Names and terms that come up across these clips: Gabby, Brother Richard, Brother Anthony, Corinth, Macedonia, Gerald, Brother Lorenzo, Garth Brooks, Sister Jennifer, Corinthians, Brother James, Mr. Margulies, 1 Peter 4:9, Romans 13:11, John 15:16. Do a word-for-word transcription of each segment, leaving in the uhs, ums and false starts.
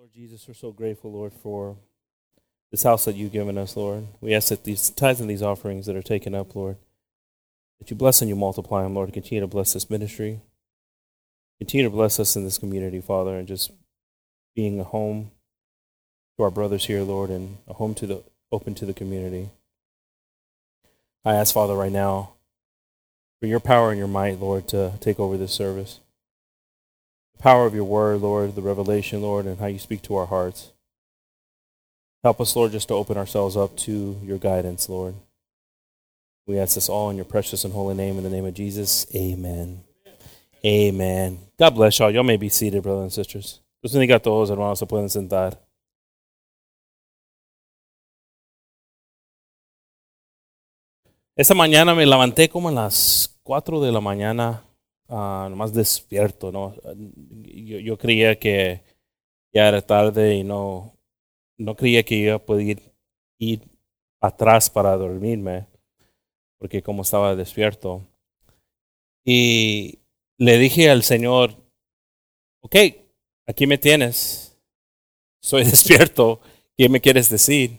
Lord Jesus, we're so grateful, Lord, for this house that you've given us, Lord. We ask that these tithes and these offerings that are taken up, Lord, that you bless and you multiply them, Lord. Continue to bless this ministry. Continue to bless us in this community, Father, and just being a home to our brothers here, Lord, and a home to the open to the community. I ask, Father, right now for your power and your might, Lord, to take over this service. The power of your word, Lord, the revelation, Lord, and how you speak to our hearts. Help us, Lord, just to open ourselves up to your guidance, Lord. We ask this all in your precious and holy name, in the name of Jesus. Amen. Amen. God bless y'all. Y'all may be seated, brothers and sisters. Los bendigados, hermanos, se pueden sentar. Esta mañana me levanté como a las cuatro de la mañana, uh, nomás despierto, ¿no? Yo, yo creía que ya era tarde y no, no creía que yo podía ir, ir atrás para dormirme, porque como estaba despierto. Y le dije al Señor, ok, aquí me tienes, soy despierto, ¿qué me quieres decir?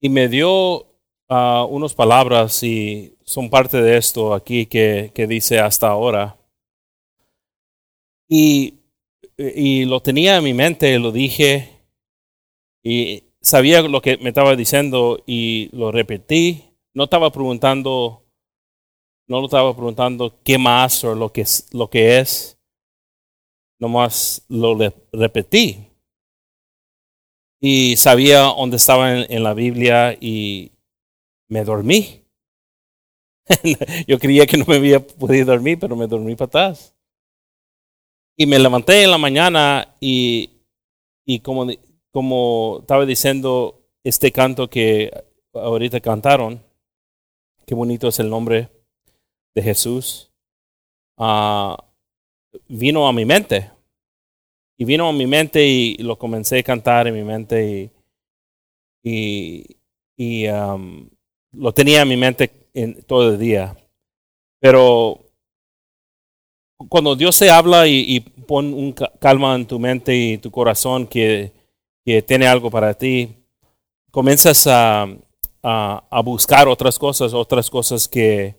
Y me dio Uh, unas palabras y son parte de esto aquí que, que dice hasta ahora. Y, y lo tenía en mi mente, lo dije y sabía lo que me estaba diciendo y lo repetí. No estaba preguntando, no lo estaba preguntando qué más o lo que, lo que es. Nomás lo le- repetí. Y sabía dónde estaba en, en la Biblia y me dormí. Yo creía que no me había podido dormir, pero me dormí para atrás. Y me levanté en la mañana y, y como, como estaba diciendo este canto que ahorita cantaron, qué bonito es el nombre de Jesús, uh, vino a mi mente. Y vino a mi mente y lo comencé a cantar en mi mente y, y, y um, lo tenía en mi mente en, todo el día. Pero cuando Dios te habla y, y pone un calma en tu mente y tu corazón que, que tiene algo para ti, comienzas a, a, a buscar otras cosas, otras cosas que,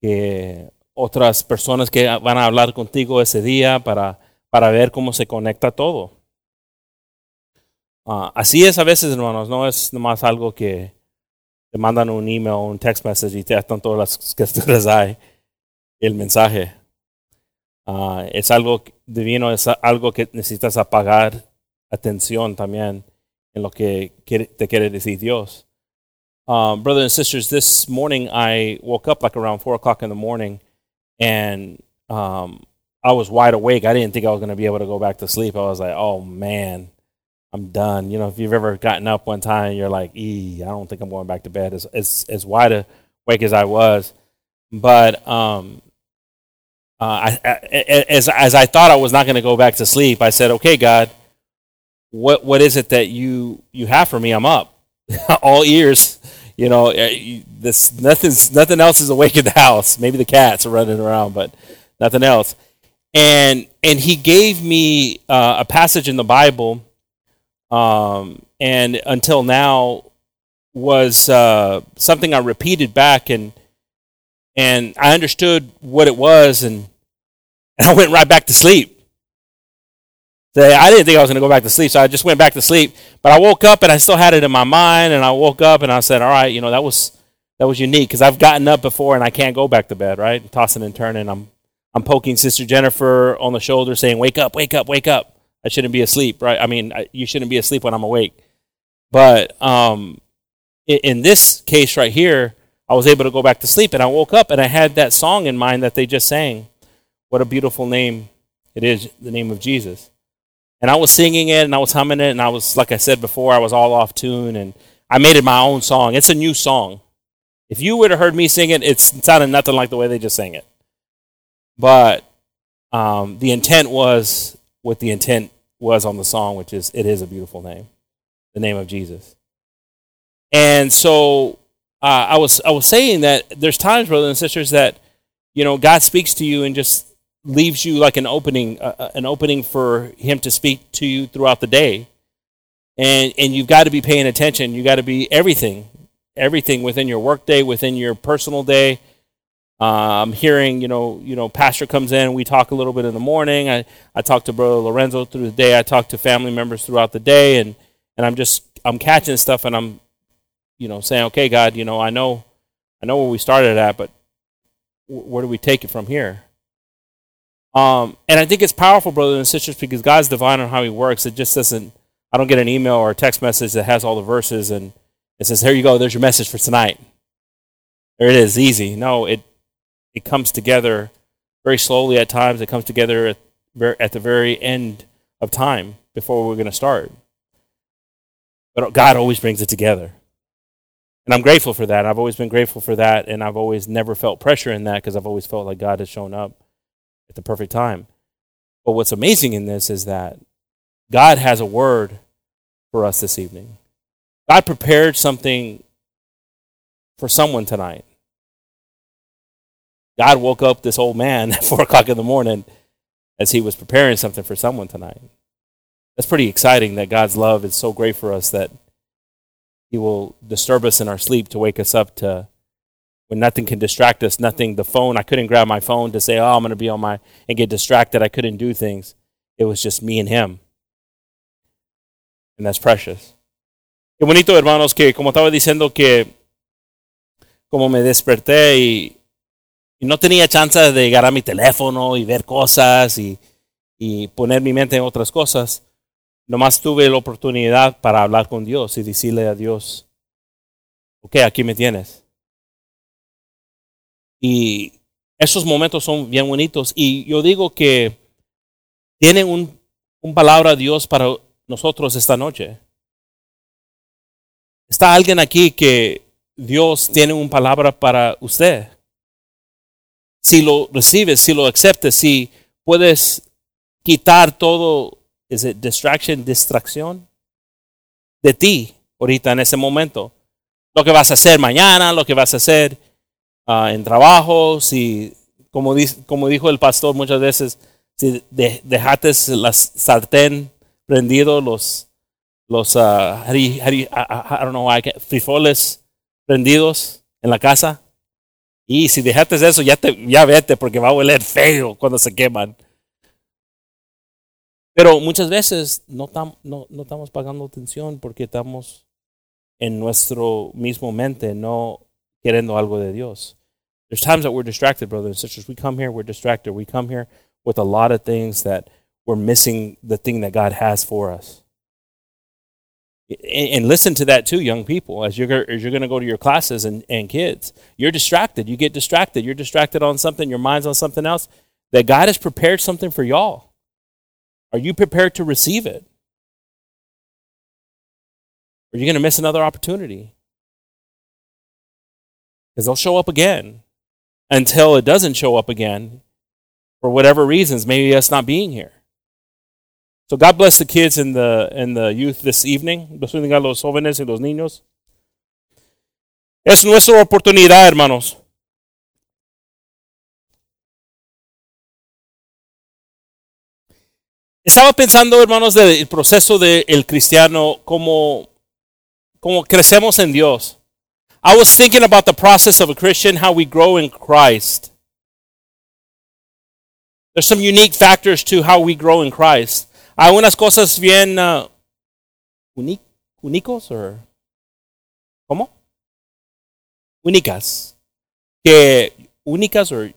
que otras personas que van a hablar contigo ese día para, para ver cómo se conecta todo. Uh, así es a veces, hermanos, no es nomás algo que te mandan un email o un text message y te atan todas las texturas hay. El mensaje uh, es algo divino, es algo que necesitas apagar atención también en lo que quiere, te quiere decir Dios. Um, brothers and sisters, this morning I woke up like around four o'clock in the morning and um, I was wide awake. I didn't think I was going to be able to go back to sleep. I was like, oh man, I'm done. You know, if you've ever gotten up one time, you're like, "Ee, I don't think I'm going back to bed." As as, as wide awake as I was, but um, uh, I, I, as as I thought I was not going to go back to sleep, I said, "Okay, God, what what is it that you you have for me? I'm up, all ears. You know, this nothing's nothing else is awake in the house. Maybe the cats are running around, but nothing else." And and He gave me uh, a passage in the Bible. Um, and until now was uh, something I repeated back, and and I understood what it was, and, and I went right back to sleep. So I didn't think I was going to go back to sleep, so I just went back to sleep. But I woke up, and I still had it in my mind, and I woke up, and I said, all right, you know, that was that was unique, because I've gotten up before, and I can't go back to bed, right? I'm tossing and turning. I'm, I'm poking Sister Jennifer on the shoulder, saying, wake up, wake up, wake up. I shouldn't be asleep, right? I mean, I, you shouldn't be asleep when I'm awake. But um, in, in this case right here, I was able to go back to sleep, and I woke up, and I had that song in mind that they just sang. What a beautiful name it is, the name of Jesus. And I was singing it, and I was humming it, and I was, like I said before, I was all off tune, and I made it my own song. It's a new song. If you would have heard me sing it, it sounded nothing like the way they just sang it. But um, the intent was what the intent was on the song, which is, it is a beautiful name, the name of Jesus. And so uh, I was I was saying that there's times, brothers and sisters, that, you know, God speaks to you in just leaves you like an opening, uh, an opening for him to speak to you throughout the day. And and you've got to be paying attention. You've got to be everything, everything within your work day, within your personal day. I'm um, hearing, you know, you know, pastor comes in, we talk a little bit in the morning. I, I talk to Brother Lorenzo through the day. I talk to family members throughout the day. And, and I'm just, I'm catching stuff and I'm, you know, saying, okay, God, you know, I know, I know where we started at, but w- where do we take it from here? Um, and I think it's powerful, brothers and sisters, because God's divine on how he works. It just doesn't, I don't get an email or a text message that has all the verses and it says, here you go, there's your message for tonight. There it is, easy. No, it, It comes together very slowly at times. It comes together at, at the very end of time before we're going to start. But God always brings it together. And I'm grateful for that. I've always been grateful for that, and I've always never felt pressure in that because I've always felt like God has shown up at the perfect time. But what's amazing in this is that God has a word for us this evening. God prepared something for someone tonight. God woke up this old man at four o'clock in the morning as he was preparing something for someone tonight. That's pretty exciting that God's love is so great for us that he will disturb us in our sleep to wake us up to when nothing can distract us, nothing, the phone. I couldn't grab my phone to say, oh, I'm going to be on my, and get distracted. I couldn't do things. It was just me and him. And that's precious. Qué bonito, hermanos, que como estaba diciendo que como me desperté y y no tenía chance de llegar a mi teléfono y ver cosas y, y poner mi mente en otras cosas. Nomás tuve la oportunidad para hablar con Dios y decirle a Dios, ok, aquí me tienes. Y esos momentos son bien bonitos. Y yo digo que tiene un, un palabra Dios para nosotros esta noche. ¿Está alguien aquí que Dios tiene un palabra para usted? Si lo recibes, si lo aceptas, si puedes quitar todo, is it distraction, distracción de ti ahorita en ese momento. Lo que vas a hacer mañana, lo que vas a hacer uh, en trabajo, si como, di- como dijo el pastor muchas veces, si de- dejaste la sartén prendido, los, los uh, hari, hari, I don't know why I can't, frijoles prendidos en la casa. Y si dejaste eso, ya, te, ya vete, porque va a oler feo cuando se queman. Pero muchas veces no, tam, no, no estamos pagando atención porque estamos en nuestro mismo mente, no queriendo algo de Dios. There's times that we're distracted, brothers and sisters. We come here, we're distracted. We come here with a lot of things that we're missing the thing that God has for us. And listen to that too, young people, as you're, as you're going to go to your classes and, and kids. You're distracted. You get distracted. You're distracted on something. Your mind's on something else. That God has prepared something for y'all. Are you prepared to receive it? Or are you going to miss another opportunity? Because they'll show up again until it doesn't show up again for whatever reasons, maybe us not being here. So God bless the kids and the and the youth this evening. Dios bendiga a los jóvenes y los niños. Es nuestra oportunidad, hermanos. Estaba pensando, hermanos, del proceso del cristiano, como, como crecemos en Dios. I was thinking about the process of a Christian, how we grow in Christ. There's some unique factors to how we grow in Christ. Hay unas cosas bien uh, uni- únicos o ¿cómo? Únicas. Que únicas o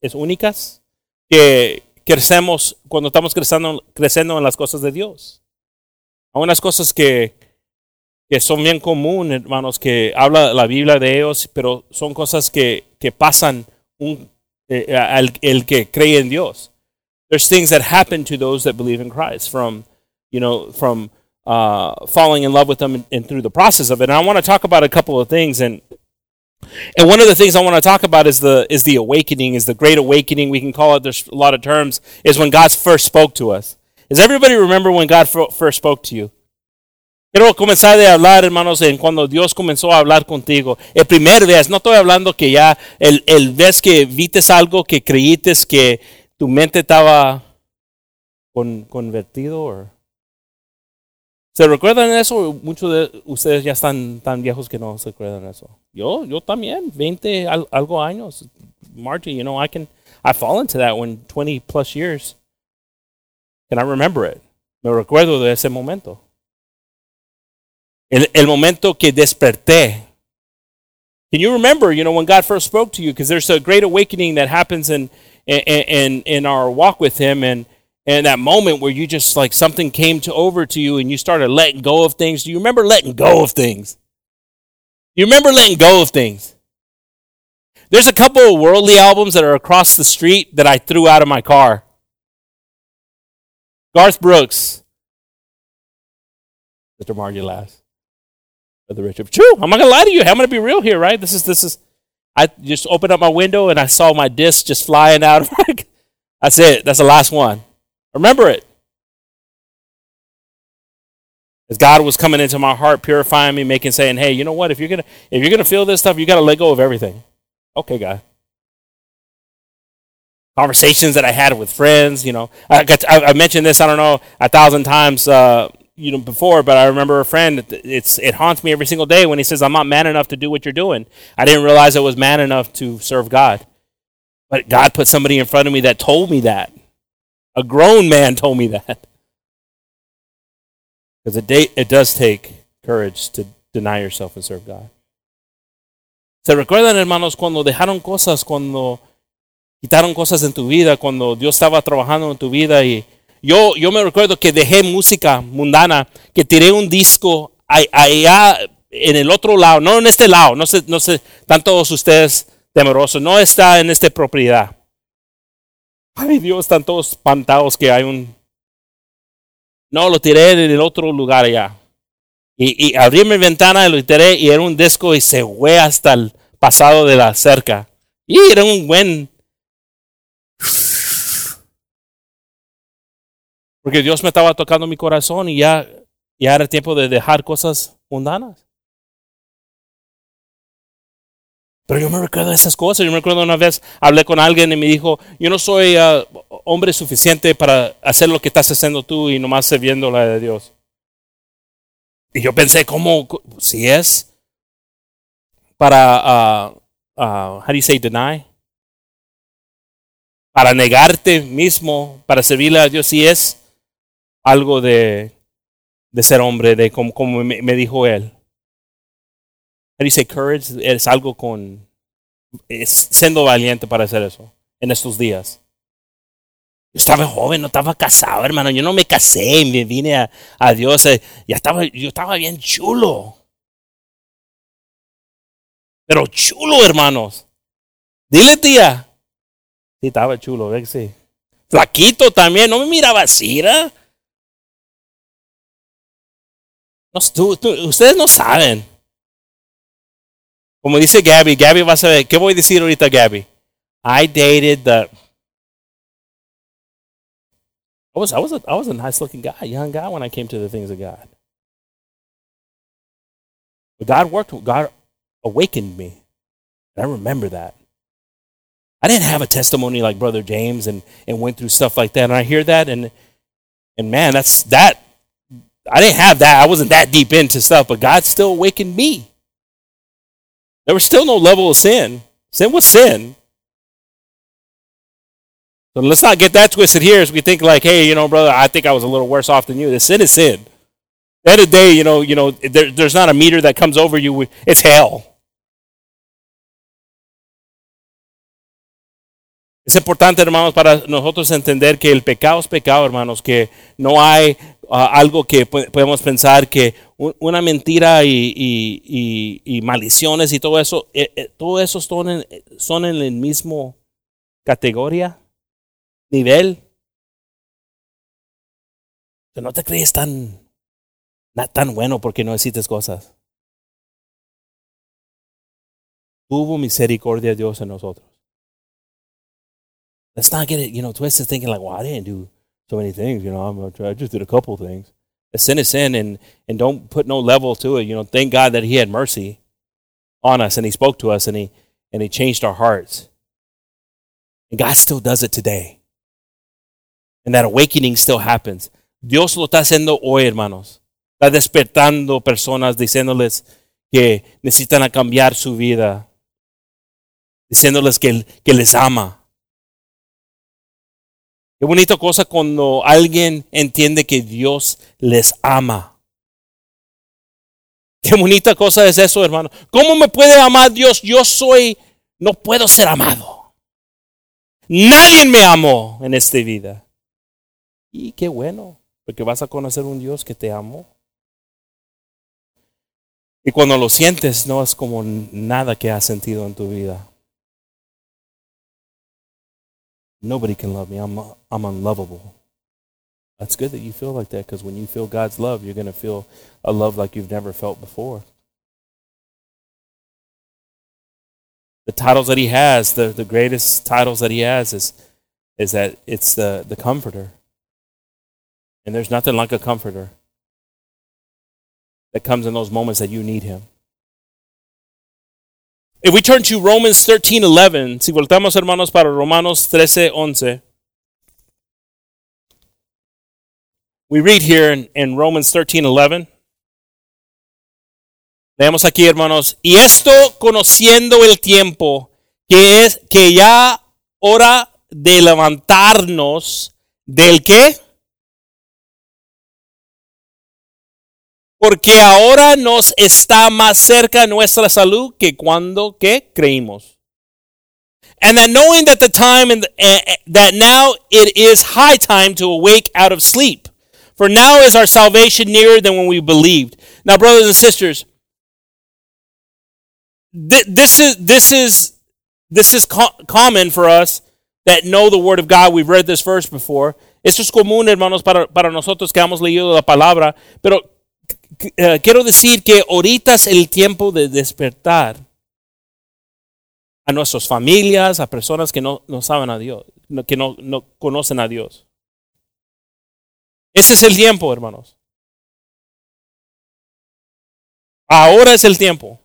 es únicas que crecemos cuando estamos creciendo, creciendo en las cosas de Dios. Hay unas cosas que, que son bien comunes, hermanos, que habla la Biblia de ellos, pero son cosas que, que pasan un, eh, al el que cree en Dios. There's things that happen to those that believe in Christ, from, you know, from uh, falling in love with them and, and through the process of it. And I want to talk about a couple of things, and and one of the things I want to talk about is the is the awakening, is the great awakening. We can call it. There's a lot of terms. Is when God first spoke to us. Does everybody remember when God first spoke to you? Quiero comenzar de hablar, hermanos, en cuando Dios comenzó a hablar contigo. El primer vez. No estoy hablando que ya el el vez que viste algo, que creíste que tu mente estaba con, convertido. Or... ¿Se recuerdan eso? Muchos de ustedes ya están tan viejos que no se recuerdan eso. Yo, yo también, veinte al, algo años. Marty, you know, I can, I fall into that when twenty plus years. And I remember it. Me recuerdo de ese momento. El, el momento que desperté. Can you remember, you know, when God first spoke to you? Because there's a great awakening that happens in in, in in our walk with Him, and and that moment where you just like something came to over to you, and you started letting go of things. Do you remember letting go of things? You remember letting go of things? There's a couple of worldly albums that are across the street that I threw out of my car. Garth Brooks, Mister Margulies, Brother Richard. True, I'm not gonna lie to you. I'm gonna be real here, right? This is this is. I just opened up my window and I saw my disc just flying out. That's it. That's the last one. Remember it. As God was coming into my heart, purifying me, making, saying, "Hey, you know what? If you're gonna if you're gonna feel this stuff, you gotta let go of everything." Okay, God. Conversations that I had with friends, you know, I got to, I, I mentioned this, I don't know, a thousand times, uh, you know, before, but I remember a friend. It's it haunts me every single day when he says, "I'm not man enough to do what you're doing." I didn't realize I was man enough to serve God, but God put somebody in front of me that told me that. A grown man told me that, because it de- it does take courage to deny yourself and serve God. Se recuerdan, hermanos, cuando dejaron cosas, cuando quitaron cosas en tu vida, cuando Dios estaba trabajando en tu vida. Y yo, yo me recuerdo que dejé música mundana, que tiré un disco allá en el otro lado, no en este lado, no sé, no sé, están todos ustedes temerosos, no está en esta propiedad. Ay Dios, están todos espantados que hay un... No, lo tiré en el otro lugar allá. Y, y abrí mi ventana y lo tiré, y era un disco y se fue hasta el pasado de la cerca. Y era un buen... Porque Dios me estaba tocando mi corazón, y ya, ya era tiempo de dejar cosas mundanas. Pero yo me recuerdo de esas cosas. Yo me recuerdo una vez hablé con alguien y me dijo, yo no soy uh, hombre suficiente para hacer lo que estás haciendo tú y nomás sirviendo la de Dios. Y yo pensé, ¿cómo? Si es para, uh, uh, how do you say deny? Para negarte mismo, para servirle a Dios, si es algo de, de ser hombre, de como, como me, me dijo él. How do you say courage? Es algo con, es siendo valiente para hacer eso en estos días. Yo estaba joven, no estaba casado, hermano. Yo no me casé, me vine a, a Dios. Eh, ya estaba, yo estaba bien chulo. Pero chulo, hermanos. Dile, tía. Sí, estaba chulo, ¿ves? Sí. Flaquito también, no me miraba así, ¿eh? No, tú, tú, ustedes no saben. Como dice Gabby, Gabby va a saber. ¿Qué voy a decir ahorita, Gabby? I dated the... I was, I was, a, I was a nice looking guy, young guy when I came to the things of God. But God worked, God awakened me. And I remember that. I didn't have a testimony like Brother James and, and went through stuff like that. And I hear that, and and man, that's that. I didn't have that. I wasn't that deep into stuff, but God still awakened me. There was still no level of sin. Sin was sin. So let's not get that twisted here as we think like, hey, you know, brother, I think I was a little worse off than you. The sin is sin. At the end of the day, you know, you know, there, there's not a meter that comes over you. It's hell. Es importante, hermanos, para nosotros entender que el pecado es pecado, hermanos, que no hay uh, algo que p- podemos pensar que un, una mentira y, y, y, y maldiciones y todo eso, eh, eh, todo eso son en, son en el mismo categoría, nivel. Pero no te crees tan, tan bueno porque no hiciste cosas. Tuvo misericordia Dios en nosotros. Let's not get it, you know, twisted thinking like, well, I didn't do so many things, you know, I'm, I just did a couple things. But sin is sin, and, and don't put no level to it. You know, thank God that He had mercy on us, and He spoke to us, and He and He changed our hearts. And God still does it today. And that awakening still happens. Dios lo está haciendo hoy, hermanos. Está despertando personas, diciéndoles que necesitan cambiar su vida. Diciéndoles que, que les ama. Qué bonita cosa cuando alguien entiende que Dios les ama. Qué bonita cosa es eso, hermano. ¿Cómo me puede amar Dios? Yo soy, no puedo ser amado. Nadie me amó en esta vida. Y qué bueno, porque vas a conocer un Dios que te amó. Y cuando lo sientes, no es como nada que has sentido en tu vida. Nobody can love me. I'm, I'm unlovable. That's good that you feel like that, because when you feel God's love, you're going to feel a love like you've never felt before. The titles that he has, the, the greatest titles that he has is, is that it's the, the comforter. And there's nothing like a comforter that comes in those moments that you need him. If we turn to Romans thirteen eleven, si voltamos, hermanos, para Romanos trece once. We read here in, in Romans thirteen eleven. Leemos aquí, hermanos. Y esto conociendo el tiempo, que es que ya hora de levantarnos del qué. Porque ahora nos está más cerca nuestra salud que cuando qué creímos. And that knowing that the time and uh, that now it is high time to awake out of sleep. For now is our salvation nearer than when we believed. Now, brothers and sisters, th- this is this is this is co- common for us that know the Word of God. We've read this verse before. Esto es común, hermanos, para para nosotros que hemos leído la palabra. Pero uh, quiero decir que ahorita es el tiempo de despertar a nuestras familias, a personas que no no saben a Dios, que no no conocen a Dios. Ese es el tiempo, hermanos. Ahora es el tiempo.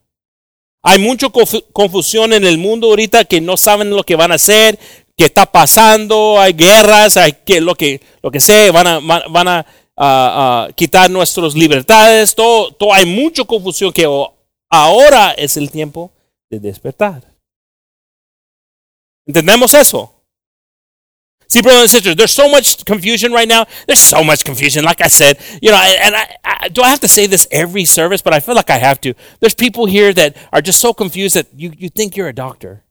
Hay mucha confusión en el mundo ahorita que no saben lo que van a hacer, que está pasando, hay guerras, hay que lo que lo que sea, van a van a uh, uh, quitar nuestras libertades, todo, todo, hay mucha confusión que ahora es el tiempo de despertar. ¿Entendemos eso? See, brothers and sisters, there's so much confusion right now. There's so much confusion, like I said. You know, and I, I, do I have to say this every service? But I feel like I have to. There's people here that are just so confused that you, you think you're a doctor.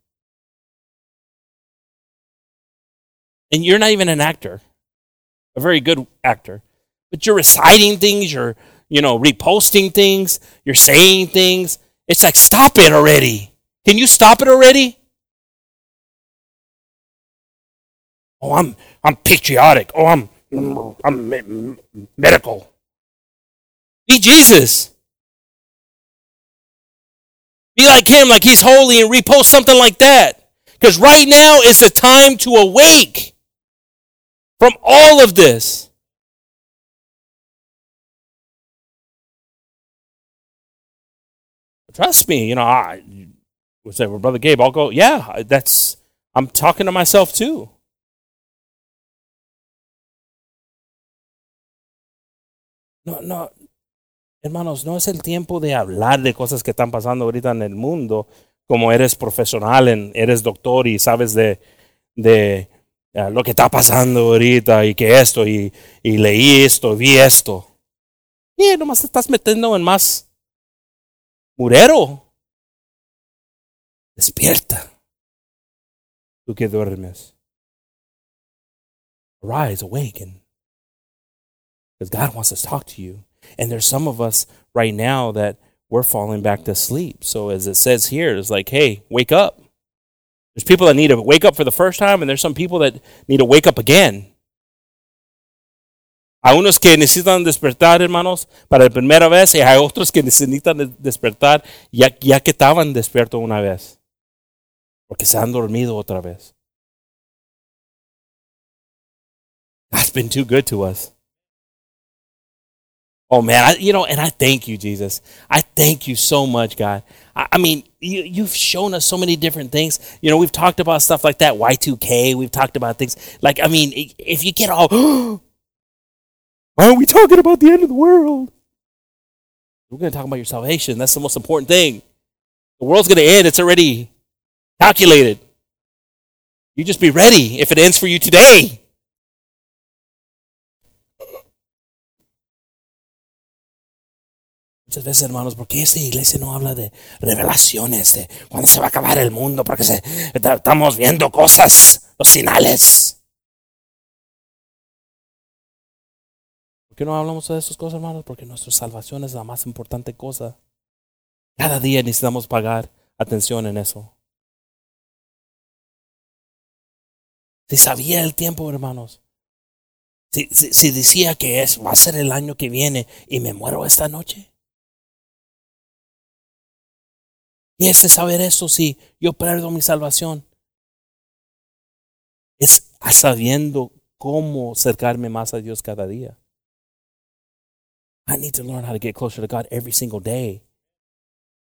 And you're not even an actor, a very good actor. But you're reciting things, you're, you know, reposting things, you're saying things. It's like, stop it already. Can you stop it already? Oh, I'm I'm patriotic. Oh, I'm I'm medical. Be Jesus. Be like him, like he's holy, and repost something like that. Because right now is the time to awake from all of this. Trust me, you know. I would say, well, Brother Gabe, I'll go. Yeah, that's. I'm talking to myself too. No, no, hermanos, no es el tiempo de hablar de cosas que están pasando ahorita en el mundo, como eres profesional, en, eres doctor y sabes de, de uh, lo que está pasando ahorita y que esto, y, y leí esto, vi esto. Y nomás te estás metiendo en más murero. Despierta, tú que duermes. Arise, awaken. Because God wants to talk to you. And there's some of us right now that we're falling back to sleep. So as it says here, it's like, hey, wake up. There's people that need to wake up for the first time, and there's some people that need to wake up again. Hay unos que necesitan despertar, hermanos, para la primera vez, y hay otros que necesitan despertar ya, ya que estaban despiertos una vez. Porque se han dormido otra vez. That's been too good to us. Oh man, I, you know, and I thank you, Jesus. I Thank you so much, God. I, I mean, you, you've shown us so many different things. You know, we've talked about stuff like that, Y two K. We've talked about things like, I mean, if you get all, why are we talking about the end of the world? We're going to talk about your salvation. That's the most important thing. The world's going to end. It's already calculated. You just be ready if it ends for you today. Muchas veces, hermanos, ¿por qué esta iglesia no habla de revelaciones? Eh? ¿Cuándo se va a acabar el mundo? Porque se, estamos viendo cosas, los finales. ¿Por qué no hablamos de esas cosas, hermanos? Porque nuestra salvación es la más importante cosa. Cada día necesitamos pagar atención en eso. Si sabía el tiempo, hermanos. Si, si, si decía que es, va a ser el año que viene y me muero esta noche. Y ese saber eso, si yo pierdo mi salvación, es sabiendo cómo acercarme más a Dios cada día. I need to learn how to get closer to God every single day.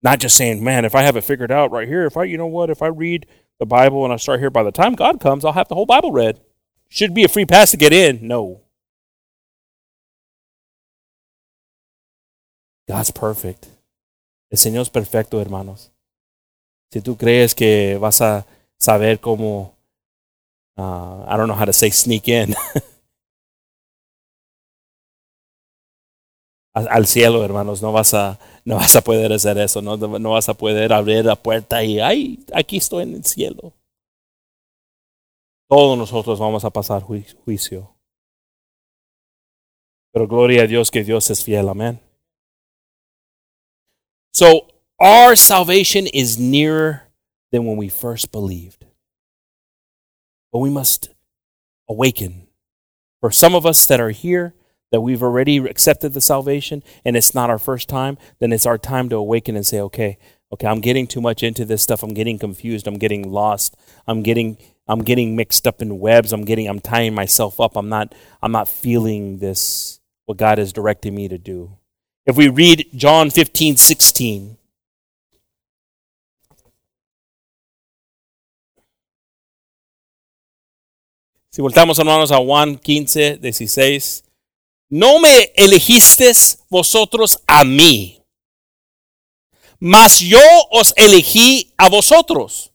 Not just saying, man, if I have it figured out right here, if I, you know what, if I read the Bible and I start here, by the time God comes, I'll have the whole Bible read. Should be a free pass to get in. No. God's perfect. El Señor es perfecto, hermanos. Si tú crees que vas a saber cómo, uh, I don't know how to say sneak in. al, al cielo, hermanos, no vas a, no vas a poder hacer eso. No, no vas a poder abrir la puerta y, ay, aquí estoy en el cielo. Todos nosotros vamos a pasar ju- juicio. Pero gloria a Dios que Dios es fiel, amén. So our salvation is nearer than when we first believed. But we must awaken. For some of us that are here, that we've already accepted the salvation, and it's not our first time, then it's our time to awaken and say, okay, okay, I'm getting too much into this stuff. I'm getting confused. I'm getting lost. I'm getting I'm getting mixed up in webs. I'm getting I'm tying myself up. I'm not I'm not feeling this, what God is directing me to do. If we read John fifteen sixteen, si voltamos, hermanos, a Juan quince dieciséis, no me elegisteis vosotros a mí, mas yo os elegí a vosotros,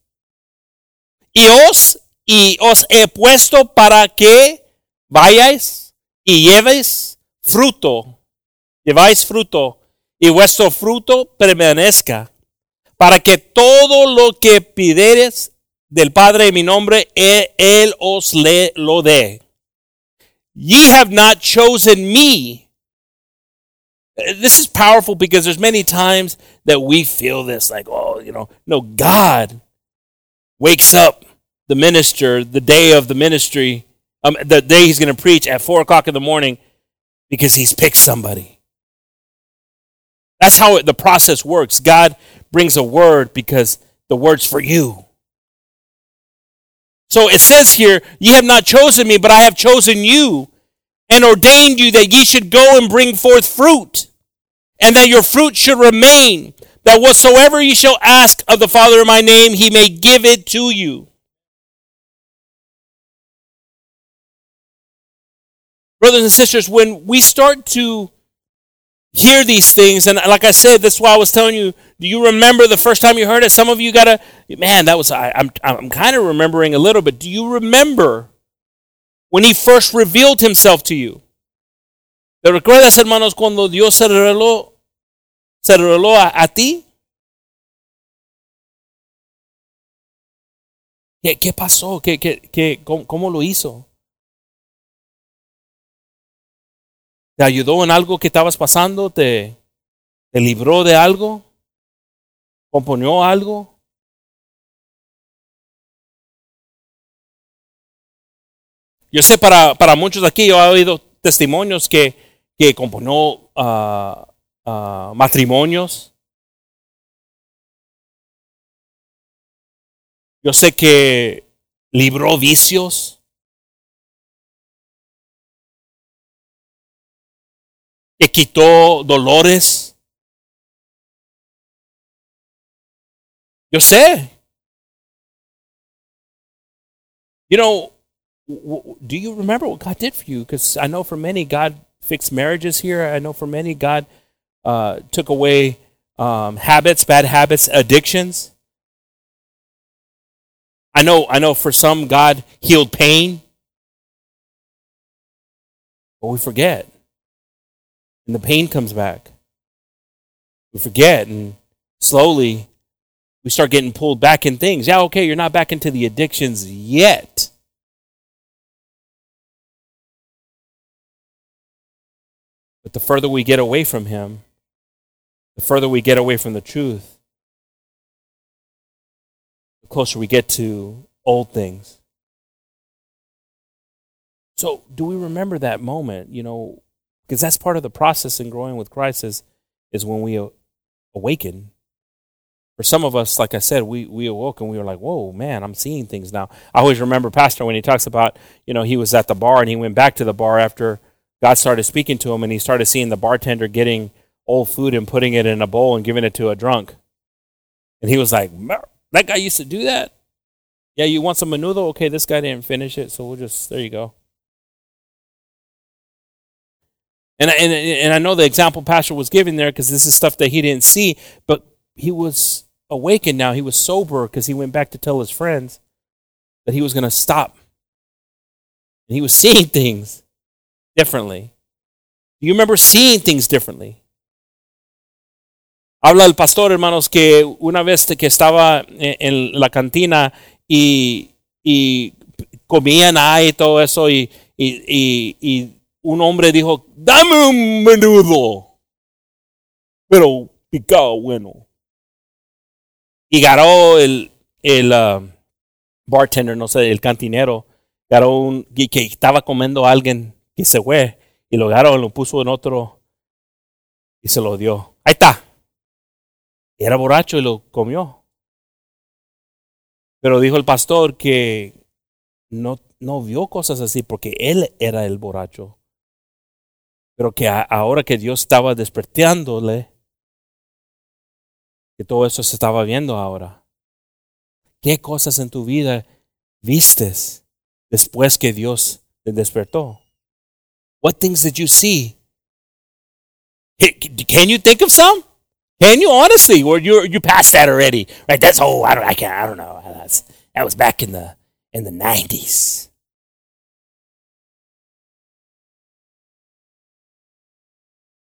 y os, y os he puesto para que vayáis y llevéis fruto. Lleváis fruto y vuestro fruto permanezca, para que todo lo que pidiereis del Padre en mi nombre, él, él os le, lo dé. Ye have not chosen me. This is powerful because there's many times that we feel this, like, oh, you know, no, God wakes up the minister the day of the ministry, um, the day he's going to preach at four o'clock in the morning because he's picked somebody. That's how it, the process works. God brings a word because the word's for you. So it says here, ye have not chosen me, but I have chosen you and ordained you that ye should go and bring forth fruit, and that your fruit should remain, that whatsoever ye shall ask of the Father in my name, he may give it to you. Brothers and sisters, when we start to hear these things, and like I said, that's why I was telling you, do you remember the first time you heard it? Some of you gotta, man, that was, I, I'm I'm kind of remembering a little bit. Do you remember when he first revealed himself to you? ¿Te recuerdas, hermanos, cuando Dios se reveló, se reveló a, a ti? ¿Qué, qué pasó? ¿Qué, qué, qué, cómo, ¿Cómo lo hizo? ¿Te ayudó en algo que estabas pasando? ¿Te, te libró de algo? ¿Componió algo? Yo sé para, para muchos de aquí, yo he oído testimonios que, que componió uh, uh, matrimonios. Yo sé que libró vicios. Que quitó dolores. Yo sé. You know, do you remember what God did for you? Because I know for many, God fixed marriages here. I know for many, God uh, took away um, habits, bad habits, addictions. I know, I know for some, God healed pain. But we forget. And the pain comes back. We forget, and slowly we start getting pulled back in things. Yeah, okay, you're not back into the addictions yet. But the further we get away from Him, the further we get away from the truth, the closer we get to old things. So do we remember that moment, you know, because that's part of the process in growing with Christ is, is when we awaken. For some of us, like I said, we, we awoke and we were like, whoa, man, I'm seeing things now. I always remember Pastor when he talks about, you know, he was at the bar and he went back to the bar after God started speaking to him and he started seeing the bartender getting old food and putting it in a bowl and giving it to a drunk. And he was like, that guy used to do that? Yeah, you want some menudo? Okay, this guy didn't finish it, so we'll just, there you go. And, and and I know the example Pastor was giving there because this is stuff that he didn't see, but he was awakened now. He was sober because he went back to tell his friends that he was going to stop. And he was seeing things differently. Do you remember seeing things differently? Habla el pastor, hermanos, que una vez que estaba en la cantina y, y comían ahí y todo eso y, y, y, y un hombre dijo, dame un menudo, pero picado bueno. Y ganó el, el uh, bartender, no sé, el cantinero, ganó un, que estaba comiendo a alguien que se fue, y lo ganó, lo puso en otro, y se lo dio. Ahí está. Era borracho y lo comió. Pero dijo el pastor que no, no vio cosas así porque él era el borracho. Pero que a, ahora que Dios estaba despertándole, que todo eso se estaba viendo ahora. ¿Qué cosas en tu vida vistes después que Dios te despertó? What things did you see? Can you think of some? Can you honestly? Or you you passed that already, right? That's oh, I don't I can't I don't know. That's, that was back in the in the nineties.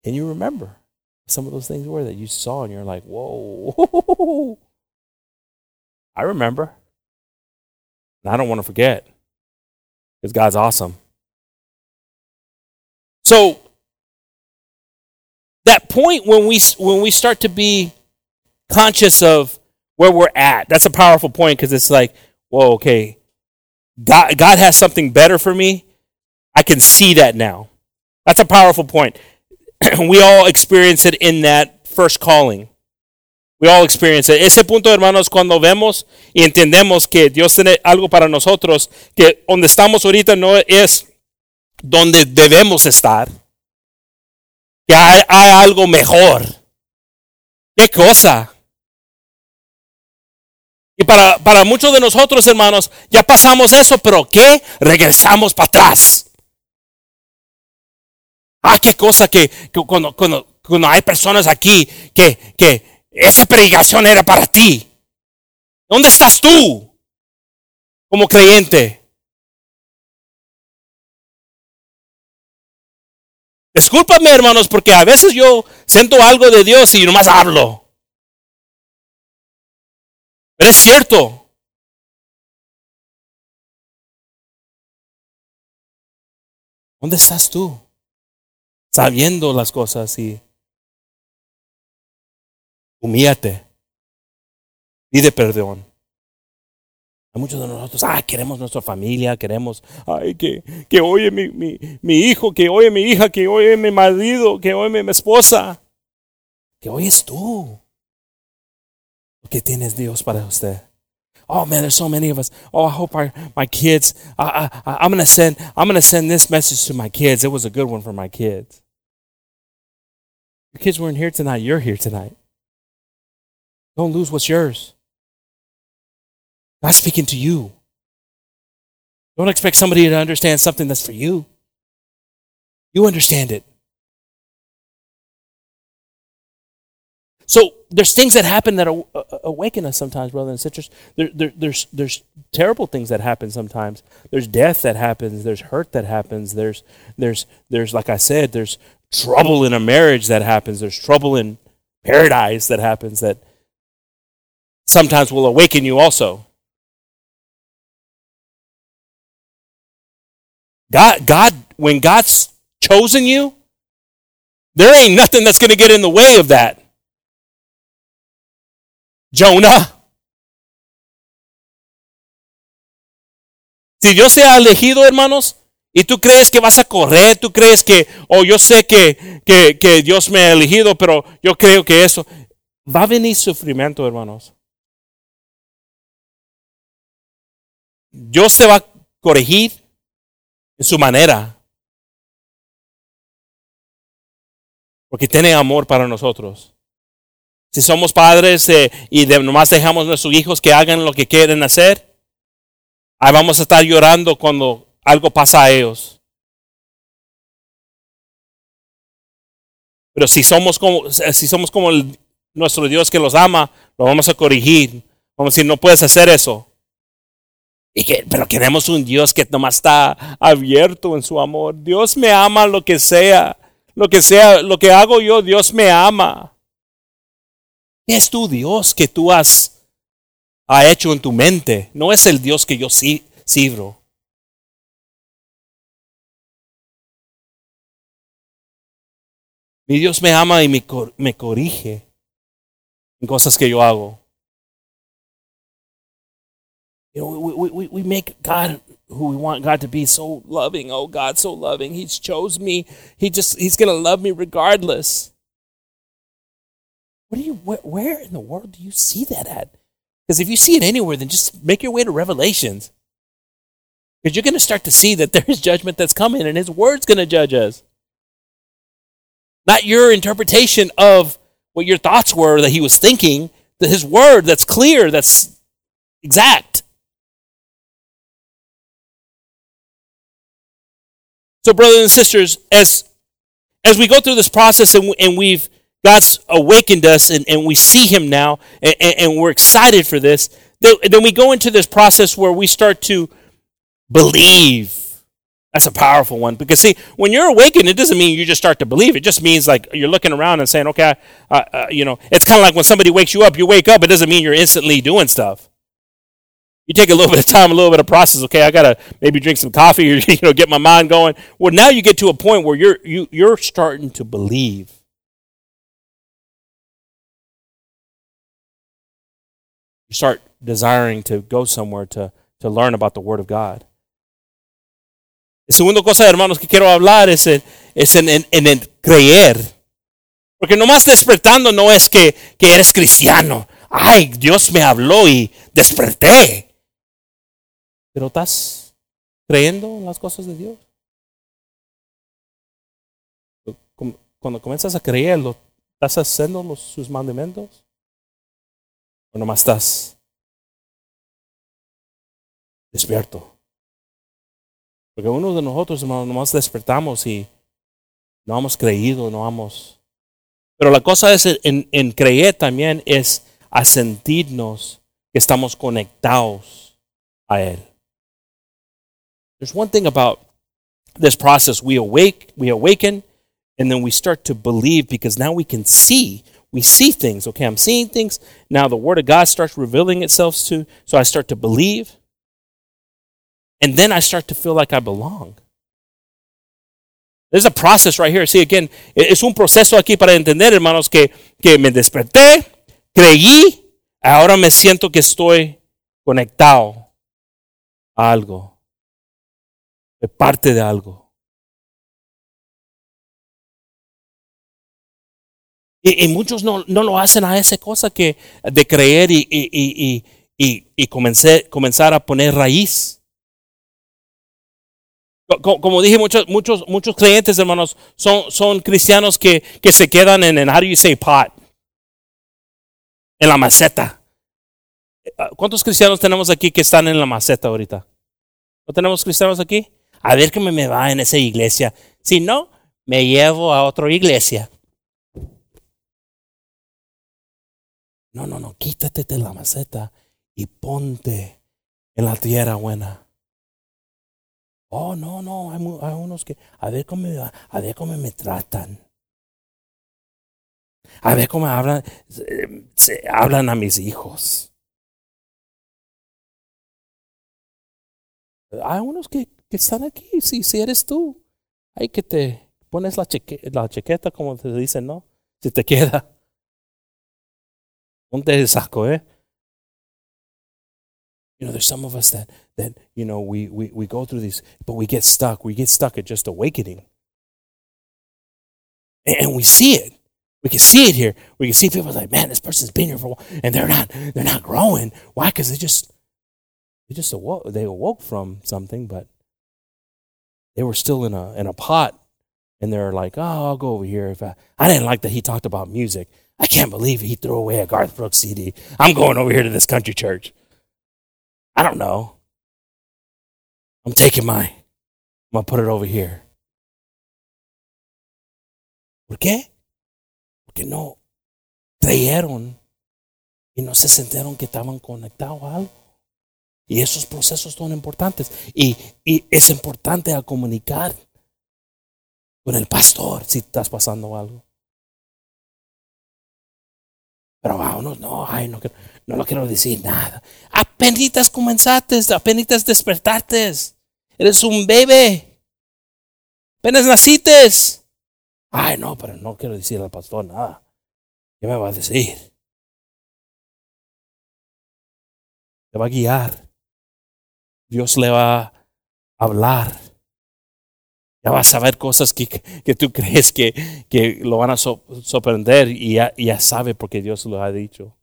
Can you remember? Some of those things were that you saw and you're like, whoa, I remember. And I don't want to forget because God's awesome. So that point when we when we start to be conscious of where we're at, that's a powerful point because it's like, whoa, okay, God, God has something better for me. I can see that now. That's a powerful point. We all experience it in that first calling. We all experience it. Ese punto, hermanos, cuando vemos y entendemos que Dios tiene algo para nosotros, que donde estamos ahorita no es donde debemos estar, que hay, hay algo mejor. ¿Qué cosa? Y para, para muchos de nosotros, hermanos, ya pasamos eso, pero ¿qué? Regresamos para atrás. Ah, qué cosa que, que cuando, cuando, cuando hay personas aquí que, que esa predicación era para ti. ¿Dónde estás tú como creyente? Discúlpame, hermanos, porque a veces yo siento algo de Dios y nomás hablo. Pero es cierto. ¿Dónde estás tú? Sabiendo las cosas y humíllate, pide perdón. Hay muchos de nosotros, ah, queremos nuestra familia, queremos, ay, que, que oye mi, mi, mi hijo, que oye mi hija, que oye mi marido, que oye mi esposa, que oyes tú. Lo que tienes Dios para usted. Oh man, there's so many of us. Oh, I hope our, my kids. I, I, I'm gonna send. I'm gonna send this message to my kids. It was a good one for my kids. Your kids weren't here tonight. You're here tonight. Don't lose what's yours. I'm not speaking to you. Don't expect somebody to understand something that's for you. You understand it. So there's things that happen that awaken us sometimes, brothers and sisters. There, there, there's, there's terrible things that happen sometimes. There's death that happens. There's hurt that happens. There's, there's, there's like I said, there's trouble in a marriage that happens. There's trouble in paradise that happens that sometimes will awaken you also. God, God, when God's chosen you, there ain't nothing that's going to get in the way of that. Jonah. Si Dios te ha elegido, hermanos, y tú crees que vas a correr, tú crees que, oh, yo sé que, que, que Dios me ha elegido, pero yo creo que eso. Va a venir sufrimiento, hermanos. Dios te va a corregir en su manera. Porque tiene amor para nosotros. Si somos padres eh, y de, nomás dejamos a nuestros hijos que hagan lo que quieren hacer, ahí vamos a estar llorando cuando algo pasa a ellos. Pero si somos como, si somos como el, nuestro Dios que los ama, lo vamos a corregir. Vamos a decir, no puedes hacer eso. Y que, pero queremos un Dios que nomás está abierto en su amor. Dios me ama lo que sea. Lo que sea, lo que hago yo, Dios me ama. Es tu Dios que tú has ha hecho en tu mente. No es el Dios que yo sirvo. Mi Dios me ama y me, cor- me corrige en cosas que yo hago. You know, we, we, we make God who we want God to be so loving. Oh, God, so loving. He's chose me. He just He's going to love me regardless. What do you, where, where in the world do you see that at? Because if you see it anywhere, then just make your way to Revelations. Because you're going to start to see that there is judgment that's coming, and His word's going to judge us. Not your interpretation of what your thoughts were that He was thinking, that His word that's clear, that's exact. So, brothers and sisters, as as we go through this process and, and we've God's awakened us and, and we see Him now and, and we're excited for this. Then, then we go into this process where we start to believe. That's a powerful one. Because see, when you're awakened, it doesn't mean you just start to believe. It just means like you're looking around and saying, okay, uh, uh, you know, it's kind of like when somebody wakes you up, you wake up. It doesn't mean you're instantly doing stuff. You take a little bit of time, a little bit of process. Okay, I got to maybe drink some coffee or, you know, get my mind going. Well, now you get to a point where you're you, you're starting to believe. You start desiring to go somewhere to, to learn about the Word of God. La segunda cosa, hermanos, que quiero hablar es, en, es en, en, en el creer. Porque nomás despertando no es que, que eres cristiano. Ay, Dios me habló y desperté. Pero estás creyendo en las cosas de Dios. Cuando comienzas a creerlo, estás haciendo los, sus mandamientos. O nomás estás despierto. Porque uno de nosotros, hermanos, nomás despertamos y no hemos creído, no hemos. Pero la cosa es en, en creer también es a sentirnos que estamos conectados a Él. There's one thing about this process. We awake, we awaken, and then we start to believe because now we can see. We see things. Okay, I'm seeing things. Now the Word of God starts revealing itself to, so I start to believe. And then I start to feel like I belong. There's a process right here. See, again, es un proceso aquí para entender, hermanos, que, que me desperté, creí, ahora me siento que estoy conectado a algo, de parte de algo. Y, y muchos no, no lo hacen a esa cosa que de creer y, y, y, y, y comencé, comenzar a poner raíz. Como, como dije, muchos, muchos, muchos creyentes, hermanos, son, son cristianos que, que se quedan en, en, how do you say pot? En la maceta. ¿Cuántos cristianos tenemos aquí que están en la maceta ahorita? ¿No tenemos cristianos aquí? A ver que me, me va en esa iglesia. Si no, me llevo a otra iglesia. No, no, no, quítate de la maceta y ponte en la tierra buena. Oh, no, no, hay, hay unos que, a ver cómo me, a ver cómo me tratan. A ver cómo hablan, se, se, hablan a mis hijos. Hay unos que, que están aquí, si, si eres tú. Hay que te pones la, cheque, la chequeta, como te dicen, ¿no? Si te queda. Ponte saco, eh? You know, there's some of us that, that you know, we, we, we go through these, but we get stuck. We get stuck at just awakening. And, and we see it. We can see it here. We can see people like, man, this person's been here for a while, and they're not, they're not growing. Why? Because they just, they just awoke, they awoke from something, but they were still in a, in a pot, and they're like, oh, I'll go over here. If I, I didn't like that he talked about music. I can't believe he threw away a Garth Brooks C D. I'm going over here to this country church. I don't know. I'm taking mine. I'm going to put it over here. ¿Por qué? Porque no creyeron y no se sintieron que estaban conectados a algo. Y esos procesos son importantes. Y, y es importante a comunicar con el pastor si estás pasando algo. Pero a unos no, ay, no, no lo quiero decir nada. Apenitas comenzaste, apenitas despertaste. Eres un bebé. Apenas naciste. Ay, no, pero no quiero decir al pastor nada. ¿Qué me va a decir? Te va a guiar. Dios le va a hablar. Ya vas a ver cosas que, que tú crees que, que lo van a so, sorprender y ya, ya sabe porque Dios lo ha dicho.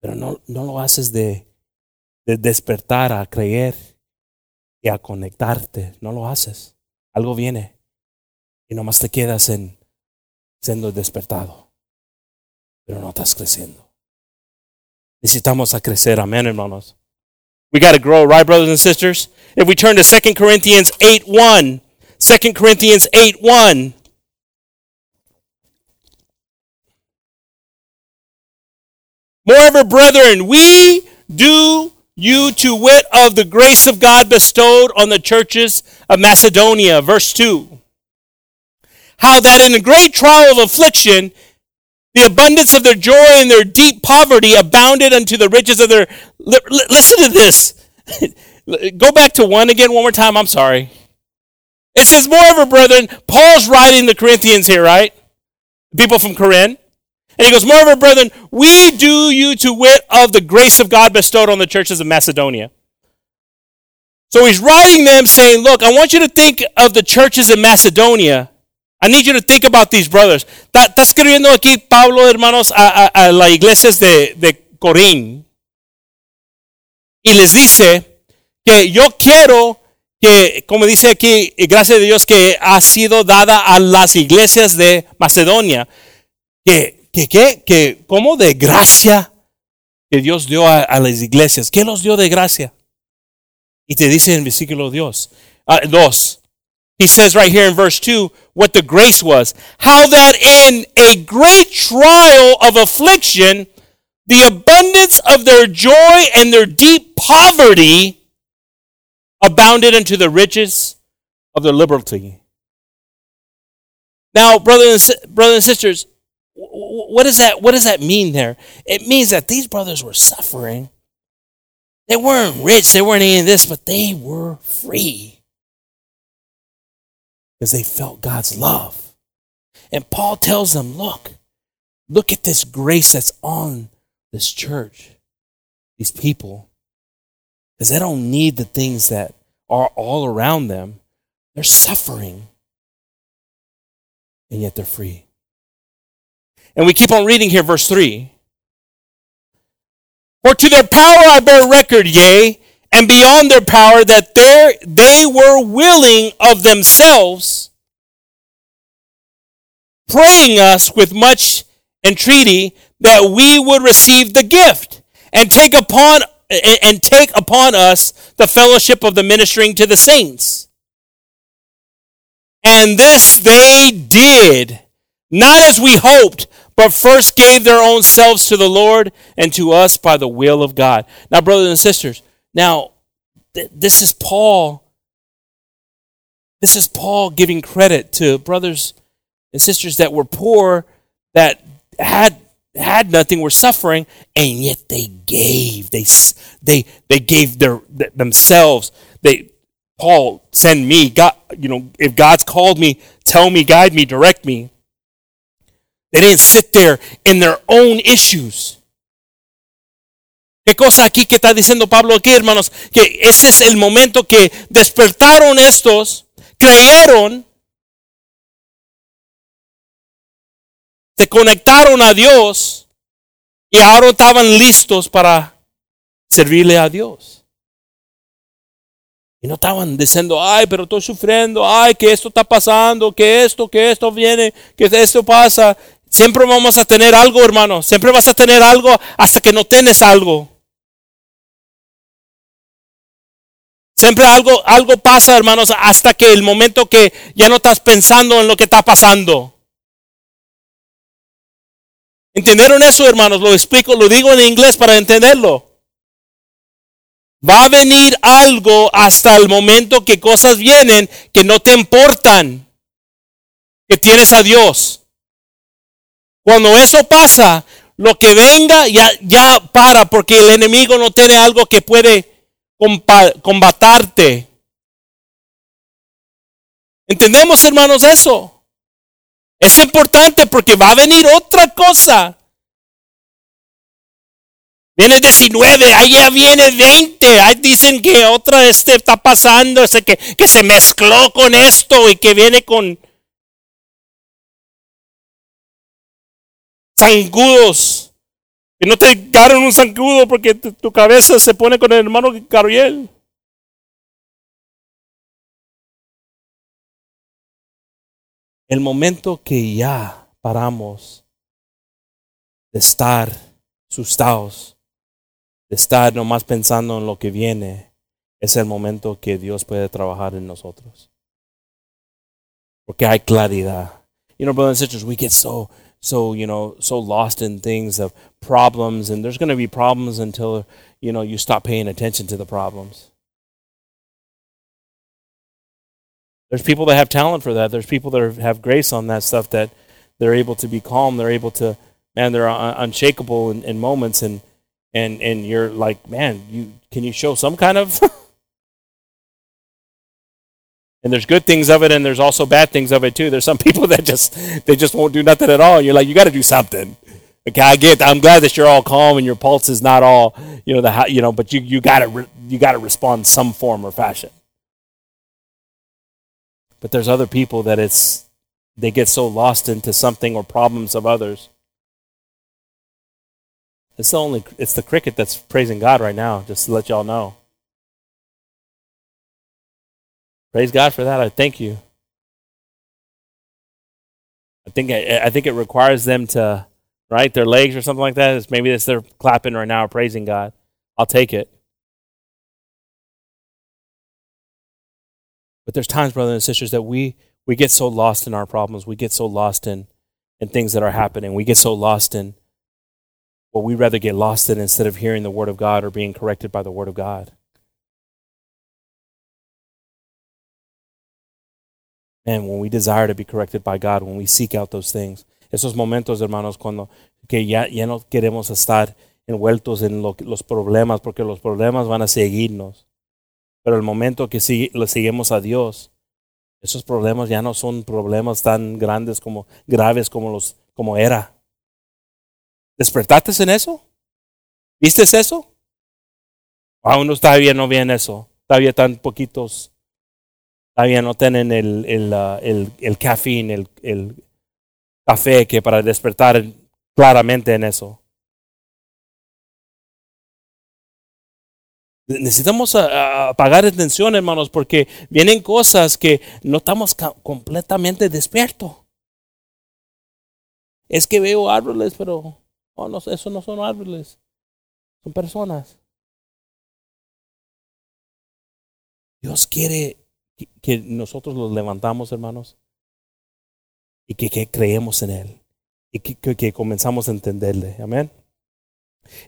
Pero no, no lo haces de, de despertar a creer y a conectarte. No lo haces. Algo viene y nomás te quedas en siendo despertado. Pero no estás creciendo. Necesitamos a crecer. Amén, hermanos. We got to grow, right, brothers and sisters? If we turn to Second Corinthians eight one, Second Corinthians eight one. Moreover, brethren, we do you to wit of the grace of God bestowed on the churches of Macedonia. Verse two. How that in the great trial of affliction, the abundance of their joy and their deep poverty abounded unto the riches of their... Li- li- listen to this. Go back to one again, one more time. I'm sorry. It says, moreover, brethren, Paul's writing the Corinthians here, right? People from Corinth. And he goes, moreover, brethren, we do you to wit of the grace of God bestowed on the churches of Macedonia. So he's writing them saying, look, I want you to think of the churches in Macedonia. I need you to think about these brothers. Está, está escribiendo aquí Pablo, hermanos, a, a, a las iglesias de, de Corín. Y les dice que yo quiero que, como dice aquí, gracias a Dios que ha sido dada a las iglesias de Macedonia. Que, que, que, que como de gracia que Dios dio a, a las iglesias. ¿Qué los dio de gracia? Y te dice en el versículo dos. He says right here in verse two what the grace was. How that in a great trial of affliction, the abundance of their joy and their deep poverty abounded unto the riches of their liberty. Now, brothers and, brothers and sisters, what is that? What does that mean there? It means that these brothers were suffering. They weren't rich. They weren't any of this, but they were free. Because they felt God's love. And Paul tells them, look, look at this grace that's on this church, these people, because they don't need the things that are all around them. They're suffering, and yet they're free. And we keep on reading here, verse three. For to their power I bear record, yea, and beyond their power, that they were willing of themselves, praying us with much entreaty that we would receive the gift and take upon and take upon us the fellowship of the ministering to the saints. And this they did, not as we hoped, but first gave their own selves to the Lord and to us by the will of God. Now, brothers and sisters, now th- this is Paul. This is Paul giving credit to brothers and sisters that were poor, that had had nothing, were suffering, and yet they gave. They they they gave their themselves. They Paul, send me. God, you know, if God's called me, tell me, guide me, direct me. They didn't sit there in their own issues. ¿Qué cosa aquí que está diciendo Pablo aquí, hermanos? Que ese es el momento que despertaron estos, creyeron, se conectaron a Dios y ahora estaban listos para servirle a Dios. Y no estaban diciendo, ay, pero estoy sufriendo, ay, que esto está pasando, que esto, que esto viene, que esto pasa. Siempre vamos a tener algo, hermano. Siempre vas a tener algo hasta que no tienes algo. Siempre algo, algo pasa, hermanos, hasta que el momento que ya no estás pensando en lo que está pasando. ¿Entendieron eso, hermanos? Lo explico, lo digo en inglés para entenderlo. Va a venir algo hasta el momento que cosas vienen que no te importan, que tienes a Dios. Cuando eso pasa, lo que venga ya, ya para, porque el enemigo no tiene algo que puede combatarte. ¿Entendemos, hermanos, eso? Es importante porque va a venir otra cosa. Viene diecinueve, allá viene veinte. Ahí dicen que otra este está pasando, este que, que se mezcló con esto y que viene con zancudos. Que no te ganen un zancudo porque tu, tu cabeza se pone con el hermano Gabriel. El momento que ya paramos de estar asustados, de estar nomás pensando en lo que viene, es el momento que Dios puede trabajar en nosotros. Porque hay claridad. You know, brothers and sisters, we get so, so, you know, so lost in things of problems, and there's going to be problems until, you know, you stop paying attention to the problems. There's people that have talent for that. There's people that are, have grace on that stuff, that they're able to be calm. They're able to, man, they're un- unshakable in, in moments. And, and and you're like, man, you can you show some kind of? And there's good things of it, and there's also bad things of it too. There's some people that just they just won't do nothing at all. And you're like, you got to do something. Okay, I get. I'm glad that you're all calm and your pulse is not all, you know, the you know, but you you got to re- you got to respond some form or fashion. But there's other people that it's they get so lost into something or problems of others. It's the only it's the cricket that's praising God right now, just to let y'all know. Praise God for that. I thank you. I think I, I think it requires them to right their legs or something like that. It's maybe it's they're clapping right now, praising God. I'll take it. But there's times, brothers and sisters, that we, we get so lost in our problems. We get so lost in, in things that are happening. We get so lost in what well, we rather get lost in instead of hearing the Word of God or being corrected by the Word of God. And when we desire to be corrected by God, when we seek out those things, esos momentos, hermanos, cuando que ya, ya no queremos estar envueltos en lo, los problemas, porque los problemas van a seguirnos. Pero el momento que si le seguimos a Dios, esos problemas ya no son problemas tan grandes como graves como los como era. ¿Despertaste en eso? ¿Viste eso? Aún no está bien, no bien eso. Todavía tan poquitos. Todavía no tienen el el uh, el el cafeín, el el café que para despertar claramente en eso. Necesitamos a, a pagar atención, hermanos, porque vienen cosas que no estamos ca- completamente despiertos. Es que veo árboles, pero Oh, no, esos no son árboles, son personas. Dios quiere que, que nosotros los levantamos, hermanos, y que, que creemos en Él, y que, que, que comenzamos a entenderle. Amén.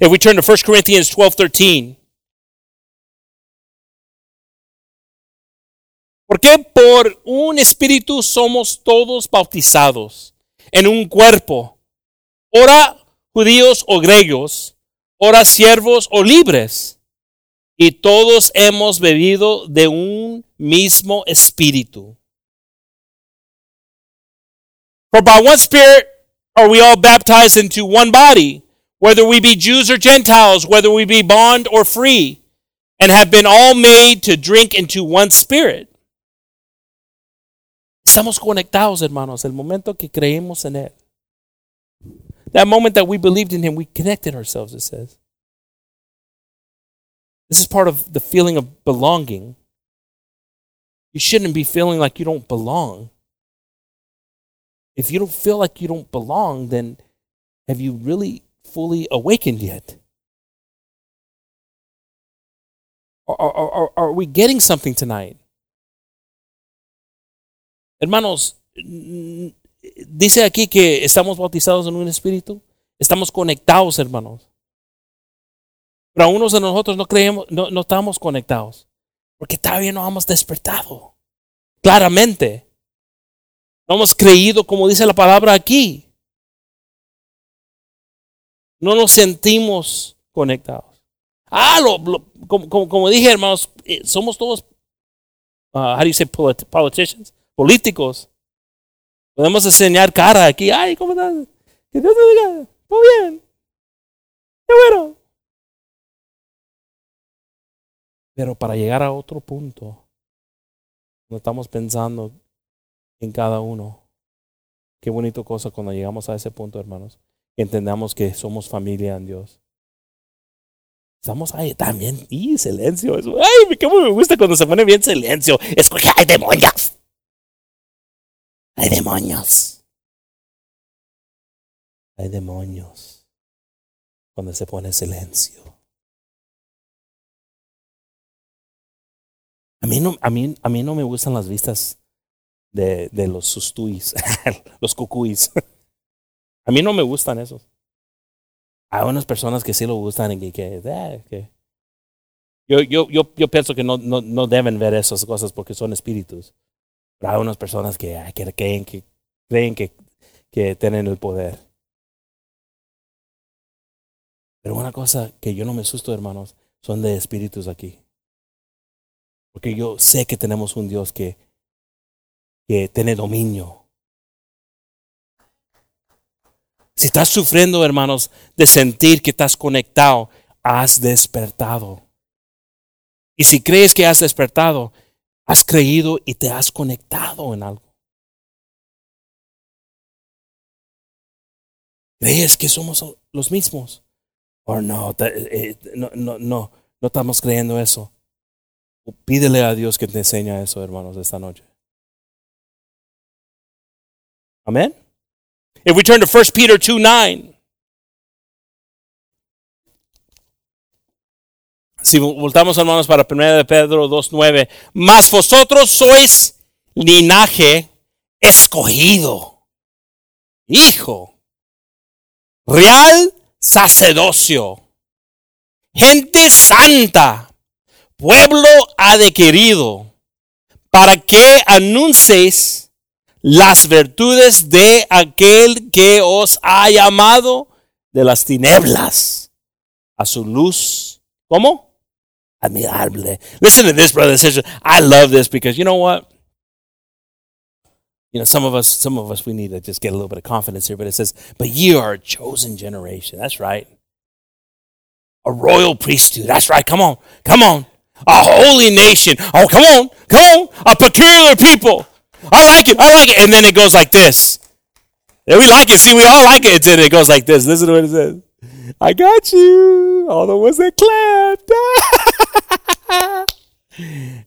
If we turn to First Corinthians twelve thirteen. Porque por un espíritu somos todos bautizados en un cuerpo, ora judíos o griegos, ora siervos o libres, y todos hemos bebido de un mismo espíritu. For by one spirit are we all baptized into one body, whether we be Jews or Gentiles, whether we be bond or free, and have been all made to drink into one spirit. Estamos conectados, hermanos, el momento que creemos en Él. That moment that we believed in Him, we connected ourselves, it says. This is part of the feeling of belonging. You shouldn't be feeling like you don't belong. If you don't feel like you don't belong, then have you really fully awakened yet? Are, are, are, are we getting something tonight? Hermanos, dice aquí que estamos bautizados en un espíritu, estamos conectados, hermanos. Pero a unos de nosotros no creemos, no, no estamos conectados, porque todavía no hemos despertado claramente. No hemos creído como dice la palabra aquí. No nos sentimos conectados. Ah, lo, lo, como, como, como dije, hermanos, somos todos, uh, how do you say polit- politicians? Políticos. Podemos enseñar cara aquí. Ay, ¿cómo estás? Que Dios te diga. Muy bien. Qué bueno. Pero para llegar a otro punto, no estamos pensando en cada uno. Qué bonita cosa cuando llegamos a ese punto, hermanos. Entendamos que somos familia en Dios. Estamos ahí también. Y silencio. Eso. Ay, cómo me gusta cuando se pone bien silencio. Escucha, hay demonios. Hay demonios. Hay demonios. Cuando se pone silencio. A mí no, a mí, a mí no me gustan las vistas de, de los sustuis, los cucuis. A mí no me gustan esos. Hay unas personas que sí lo gustan y que, eh, que yo, yo, yo, yo pienso que no, no, no deben ver esas cosas porque son espíritus. Pero hay unas personas que, ay, que creen, que, creen que, que tienen el poder. Pero una cosa que yo no me asusto, hermanos, son de espíritus aquí. Porque yo sé que tenemos un Dios que, que tiene dominio. Si estás sufriendo, hermanos, de sentir que estás conectado, has despertado. Y si crees que has despertado, has creído y te has conectado en algo. ¿Crees que somos los mismos? O no, no, no, no, no estamos creyendo eso. Pídele a Dios que te enseñe eso, hermanos, esta noche. Amén. If we turn to First Peter two nine. Si voltamos, hermanos, para Primera de Pedro dos nueve. Mas vosotros sois linaje escogido, hijo, real sacerdocio, gente santa, pueblo adquirido, para que anunciéis las virtudes de aquel que os ha llamado de las tinieblas a su luz. ¿Cómo? Admirable. Listen to this, brothers and sisters. I love this because you know what? You know, some of us, some of us, we need to just get a little bit of confidence here. But it says, "But ye are a chosen generation." That's right. A royal priesthood. That's right. Come on, come on. A holy nation. Oh, come on, come on. A peculiar people. I like it, I like it. And then it goes like this. And we like it. See, we all like it. And then it goes like this. Listen to what it says. I got you. All the ones that clapped.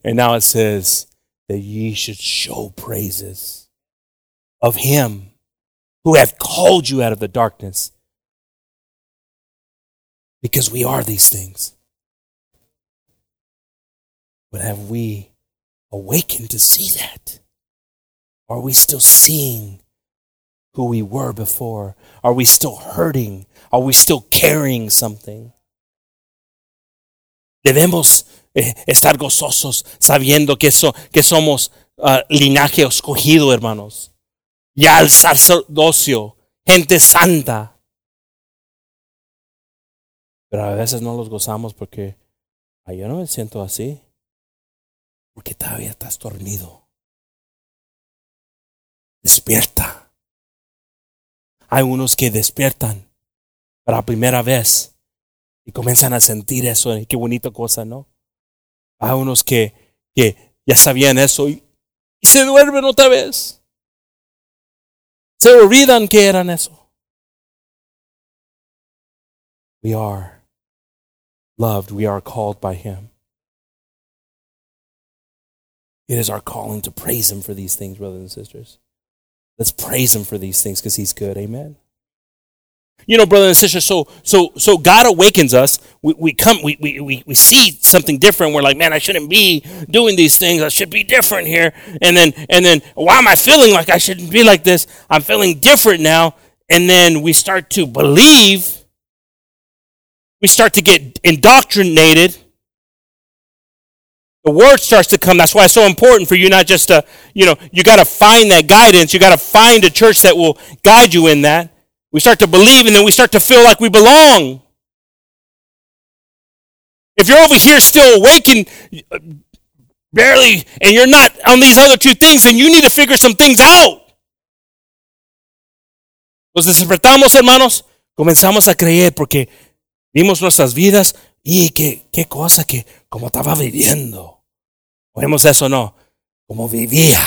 And now it says that ye should show praises of Him who hath called you out of the darkness because we are these things. But have we awakened to see that? Are we still seeing who we were before? Are we still hurting? Are we still carrying something? Debemos estar gozosos sabiendo que, so, que somos uh, linaje escogido, hermanos. Ya el sacerdocio, gente santa. Pero a veces no los gozamos porque ay, yo no me siento así. Porque todavía estás dormido. Despierta. Hay unos que despiertan para primera vez y comienzan a sentir eso. Qué bonita cosa, ¿no? Hay unos que, que ya sabían eso y, y se duermen otra vez. Se olvidan que eran eso. We are loved. We are called by Him. It is our calling to praise Him for these things, brothers and sisters. Let's praise Him for these things because He's good. Amen. You know, brothers and sisters, so so so God awakens us. We we come, we we we see something different. We're like, man, I shouldn't be doing these things. I should be different here. And then and then why am I feeling like I shouldn't be like this? I'm feeling different now. And then we start to believe. We start to get indoctrinated. The word starts to come. That's why it's so important for you not just to, you know, you got to find that guidance. You got to find a church that will guide you in that. We start to believe and then we start to feel like we belong. If you're over here still awake and barely, and you're not on these other two things, then you need to figure some things out. Nos despertamos, hermanos. Comenzamos a creer porque vimos nuestras vidas y qué, qué cosa que como estaba viviendo. Oímos eso, no, como vivía.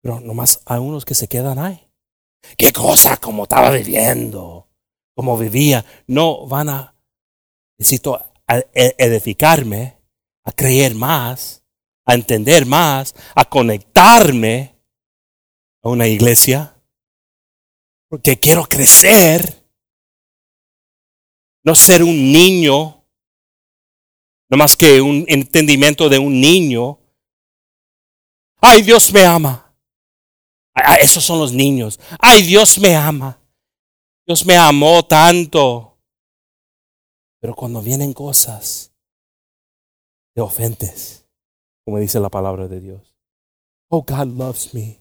Pero nomás hay unos que se quedan ahí. Qué cosa como estaba viviendo, como vivía. No van a, necesito edificarme, a creer más, a entender más, a conectarme a una iglesia. Porque quiero crecer. No ser un niño, no más que un entendimiento de un niño. Ay, Dios me ama. Ay, esos son los niños. Ay, Dios me ama. Dios me amó tanto. Pero cuando vienen cosas, te ofendes, como dice la palabra de Dios. Oh, God loves me.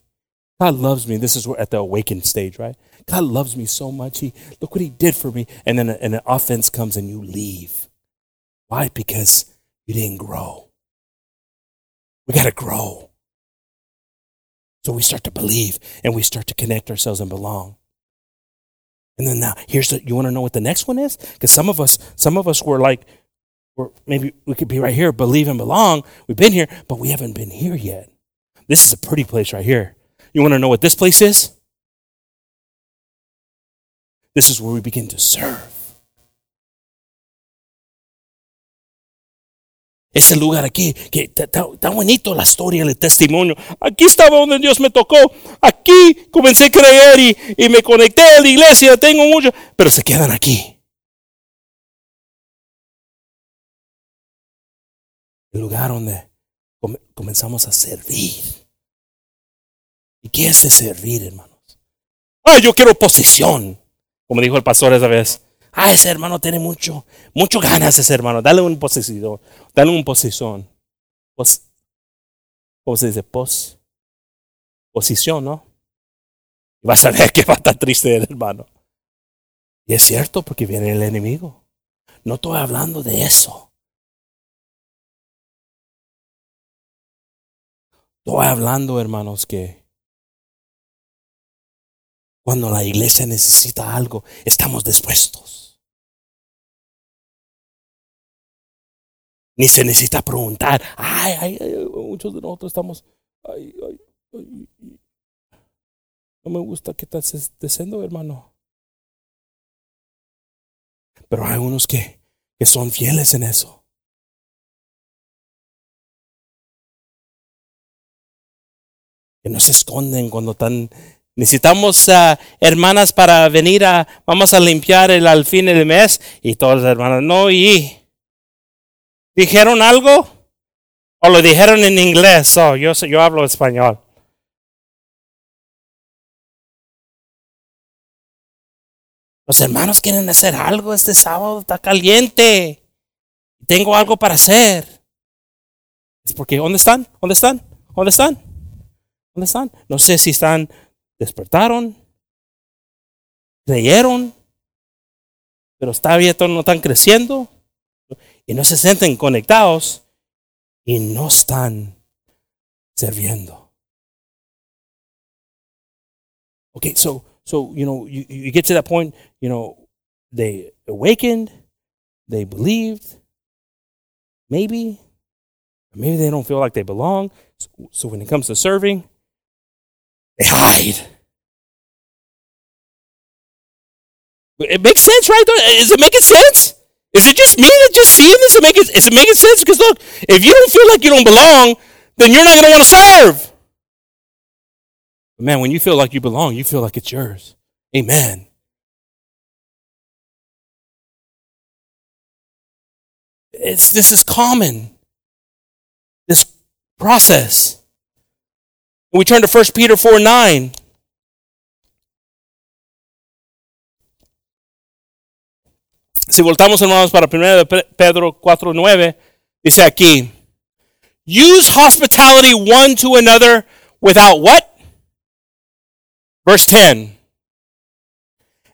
God loves me. This is where at the awakened stage, right? God loves me so much. He look what He did for me. And then an offense comes and you leave. Why? Because you didn't grow. We got to grow. So we start to believe and we start to connect ourselves and belong. And then now, here's the, you want to know what the next one is? Because some of us, some of us were like, we're, maybe we could be right here, believe and belong. We've been here, but we haven't been here yet. This is a pretty place right here. You want to know what this place is? This is where we begin to serve. Ese lugar aquí, que está bonito la historia, el testimonio. Aquí estaba donde Dios me tocó. Aquí comencé a creer y, y me conecté a la iglesia. Tengo mucho, pero se quedan aquí. El lugar donde comenzamos a servir. ¿Y qué es de servir, hermanos? Ah, yo quiero posición. Como dijo el pastor esa vez. Ah, ese hermano tiene mucho, mucho ganas ese hermano. Dale un posición. Dale un posición. Pos, ¿Cómo se dice? Pos, posición, ¿no? Y vas a ver que va a estar triste el hermano. Y es cierto porque viene el enemigo. No estoy hablando de eso. Estoy hablando, hermanos, que cuando la iglesia necesita algo, estamos dispuestos. Ni se necesita preguntar. Ay, ay, ay muchos de nosotros estamos. Ay, ay, ay. No me gusta que estás diciendo, hermano. Pero hay unos que, que son fieles en eso. Que no se esconden cuando están Necesitamos uh, hermanas para venir a, vamos a limpiar el, al fin del mes. Y todas las hermanas, no, y dijeron algo o lo dijeron en inglés. Oh, yo, yo hablo español. Los hermanos quieren hacer algo este sábado, está caliente. Tengo algo para hacer. Es porque, ¿dónde están? ¿Dónde están? ¿Dónde están? ¿Dónde están? No sé si están, despertaron, creyeron, pero está abierto, no están creciendo y no se sienten conectados y no están sirviendo. Okay, so, so, you know, you, you get to that point, you know, they awakened, they believed, maybe, maybe they don't feel like they belong. So, so when it comes to serving, they hide. It makes sense, right? Is it making sense? Is it just me that just seeing this? It make it, is it making sense? Because look, if you don't feel like you don't belong, then you're not going to want to serve. But man, when you feel like you belong, you feel like it's yours. Amen. It's, this is common, this process. We turn to First Peter four nine. Si voltamos, hermanos, para Primera de Pedro cuatro nueve, dice aquí, use hospitality one to another without what? Verse ten.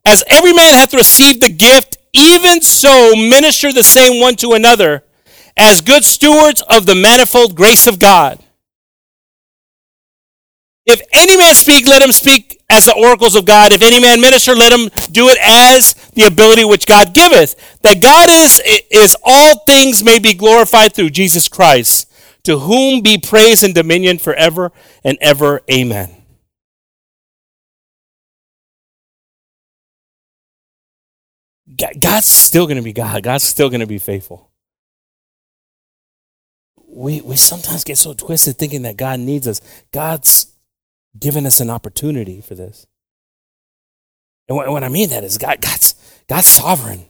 As every man hath received the gift, even so minister the same one to another, as good stewards of the manifold grace of God. If any man speak, let him speak as the oracles of God. If any man minister, let him do it as the ability which God giveth. That God is, is all things may be glorified through Jesus Christ, to whom be praise and dominion forever and ever. Amen. God's still going to be God. God's still going to be faithful. We we sometimes get so twisted thinking that God needs us. God's given us an opportunity for this. And what, what I mean that is God God's God's sovereign.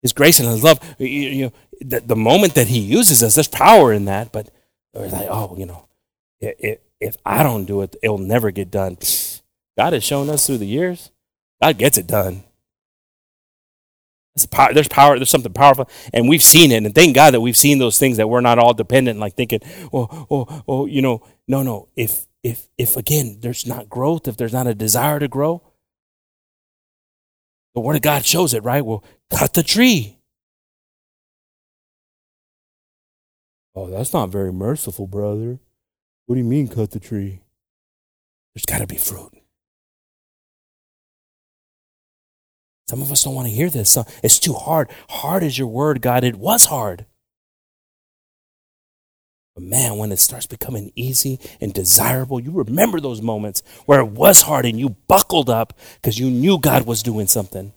His grace and His love. You, you, the, the moment that He uses us, there's power in that. But we're like, oh, you know, if if I don't do it, it'll never get done. God has shown us through the years. God gets it done. Power, there's power. There's something powerful, and we've seen it. And thank God that we've seen those things, that we're not all dependent, like thinking, oh, oh, oh, you know, no, no. If, if, if again, there's not growth, if there's not a desire to grow, the Word of God shows it, right? Well, cut the tree. Oh, that's not very merciful, brother. What do you mean, cut the tree? There's got to be fruit. Some of us don't want to hear this. It's too hard. Hard is your word, God. It was hard. But man, when it starts becoming easy and desirable, you remember those moments where it was hard and you buckled up because you knew God was doing something.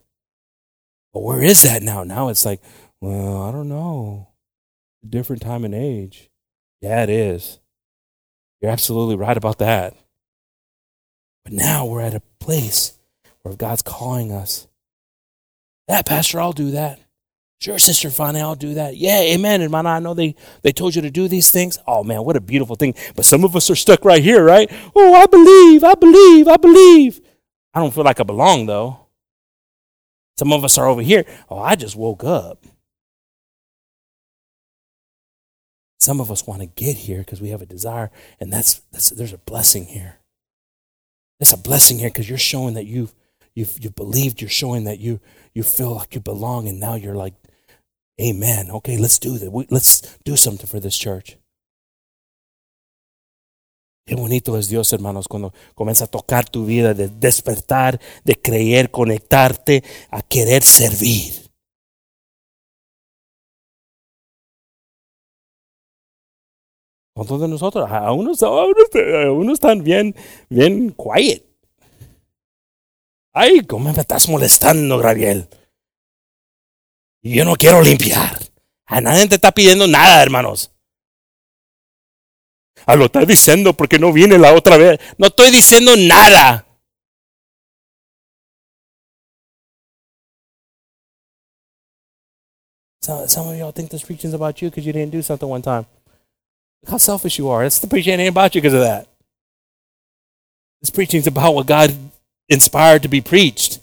But where is that now? Now it's like, well, I don't know. Different time and age. Yeah, it is. You're absolutely right about that. But now we're at a place where God's calling us. That, Pastor, I'll do that. Sure, Sister Fanny, I'll do that. Yeah, amen, hermana, I know they, they told you to do these things. Oh, man, what a beautiful thing. But some of us are stuck right here, right? Oh, I believe, I believe, I believe. I don't feel like I belong, though. Some of us are over here. Oh, I just woke up. Some of us want to get here because we have a desire, and that's, that's there's a blessing here. There's a blessing here because you're showing that you've You've, you've believed, you're showing that you you feel like you belong, and now you're like, amen, okay, let's do that. We, let's do something for this church. Qué bonito es Dios, hermanos, cuando comienza a tocar tu vida, de despertar, de creer, conectarte, a querer servir. ¿Cuántos de nosotros? A unos, a unos están bien, bien quiet. Ay, ¿cómo me estás molestando, Gabriel? Yo no quiero limpiar. A nadie te está pidiendo nada, hermanos. Ah, lo estás diciendo porque no vine la otra vez. No estoy diciendo nada. Some, some of y'all think this preaching's about you because you didn't do something one time. Look how selfish you are. This preaching ain't about you because of that. This preaching's about what God inspired to be preached.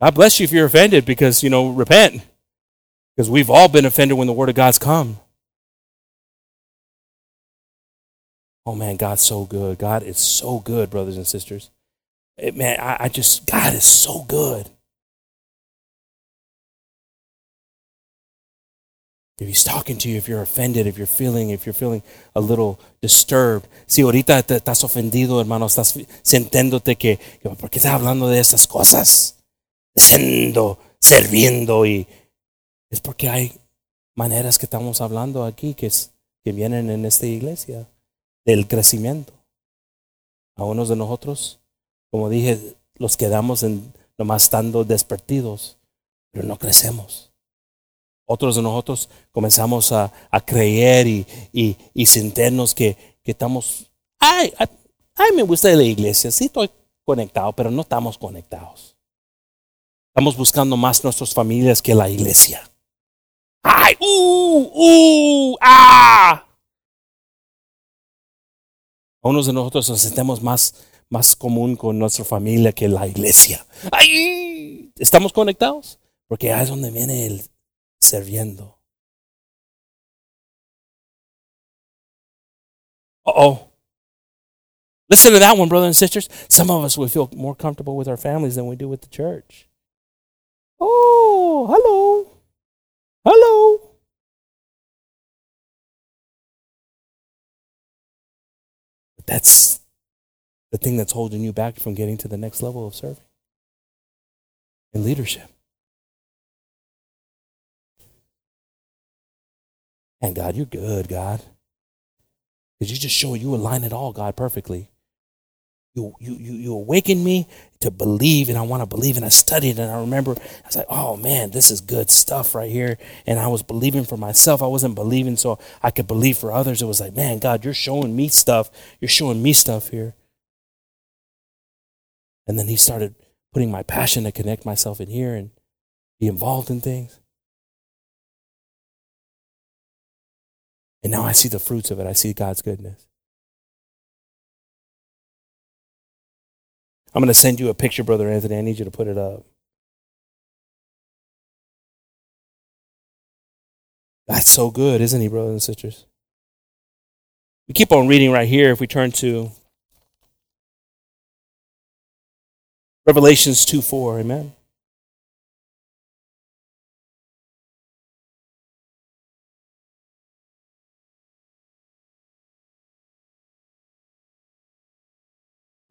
God bless you if you're offended because, you know, repent. Because we've all been offended when the Word of God's come. Oh, man, God's so good. God is so good, brothers and sisters. It, man, I, I just, God is so good. If he's talking to you, if you're offended, if you're feeling, if you're feeling a little disturbed. Si ahorita te estás ofendido, hermano, estás sintiéndote que, que ¿por qué estás hablando de esas cosas? Siendo, sirviendo y es porque hay maneras que estamos hablando aquí que, es, que vienen en esta iglesia del crecimiento. A unos de nosotros, como dije, los quedamos en, nomás estando despertidos, pero no crecemos. Otros de nosotros comenzamos a, a creer y, y, y sentirnos que, que estamos, ay, ay, ay, me gusta la iglesia, sí estoy conectado, pero no estamos conectados. Estamos buscando más nuestras familias que la iglesia. Ay, uh, uh, ah. Unos de nosotros nos sentimos más, más común con nuestra familia que la iglesia. Ay, estamos conectados porque ahí es donde viene el sirviendo. Uh-oh. Listen to that one, brothers and sisters. Some of us we feel more comfortable with our families than we do with the church. Oh, hello. Hello. But that's the thing that's holding you back from getting to the next level of serving and leadership. And God, you're good, God. Because you just show you align it all, God, perfectly. You you you you awaken me to believe, and I want to believe, and I studied, and I remember, I was like, oh, man, this is good stuff right here. And I was believing for myself. I wasn't believing so I could believe for others. It was like, man, God, you're showing me stuff. You're showing me stuff here. And then he started putting my passion to connect myself in here and be involved in things. And now I see the fruits of it. I see God's goodness. I'm going to send you a picture, Brother Anthony. I need you to put it up. That's so good, isn't he, brothers and sisters? We keep on reading right here. If we turn to Revelations two four, amen.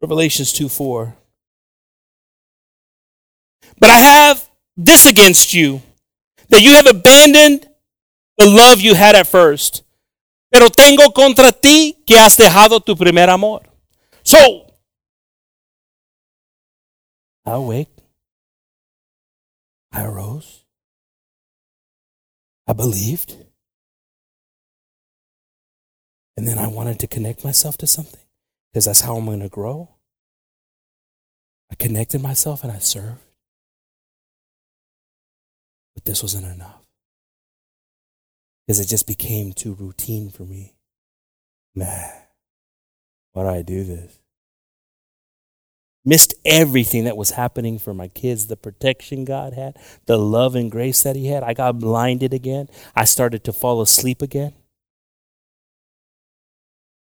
Revelations two four. But I have this against you, that you have abandoned the love you had at first. Pero tengo contra ti que has dejado tu primer amor. So, I awake. I arose. I believed. And then I wanted to connect myself to something. Because that's how I'm going to grow. I connected myself and I served. But this wasn't enough. Because it just became too routine for me. Man, why do I do this? Missed everything that was happening for my kids. The protection God had. The love and grace that he had. I got blinded again. I started to fall asleep again.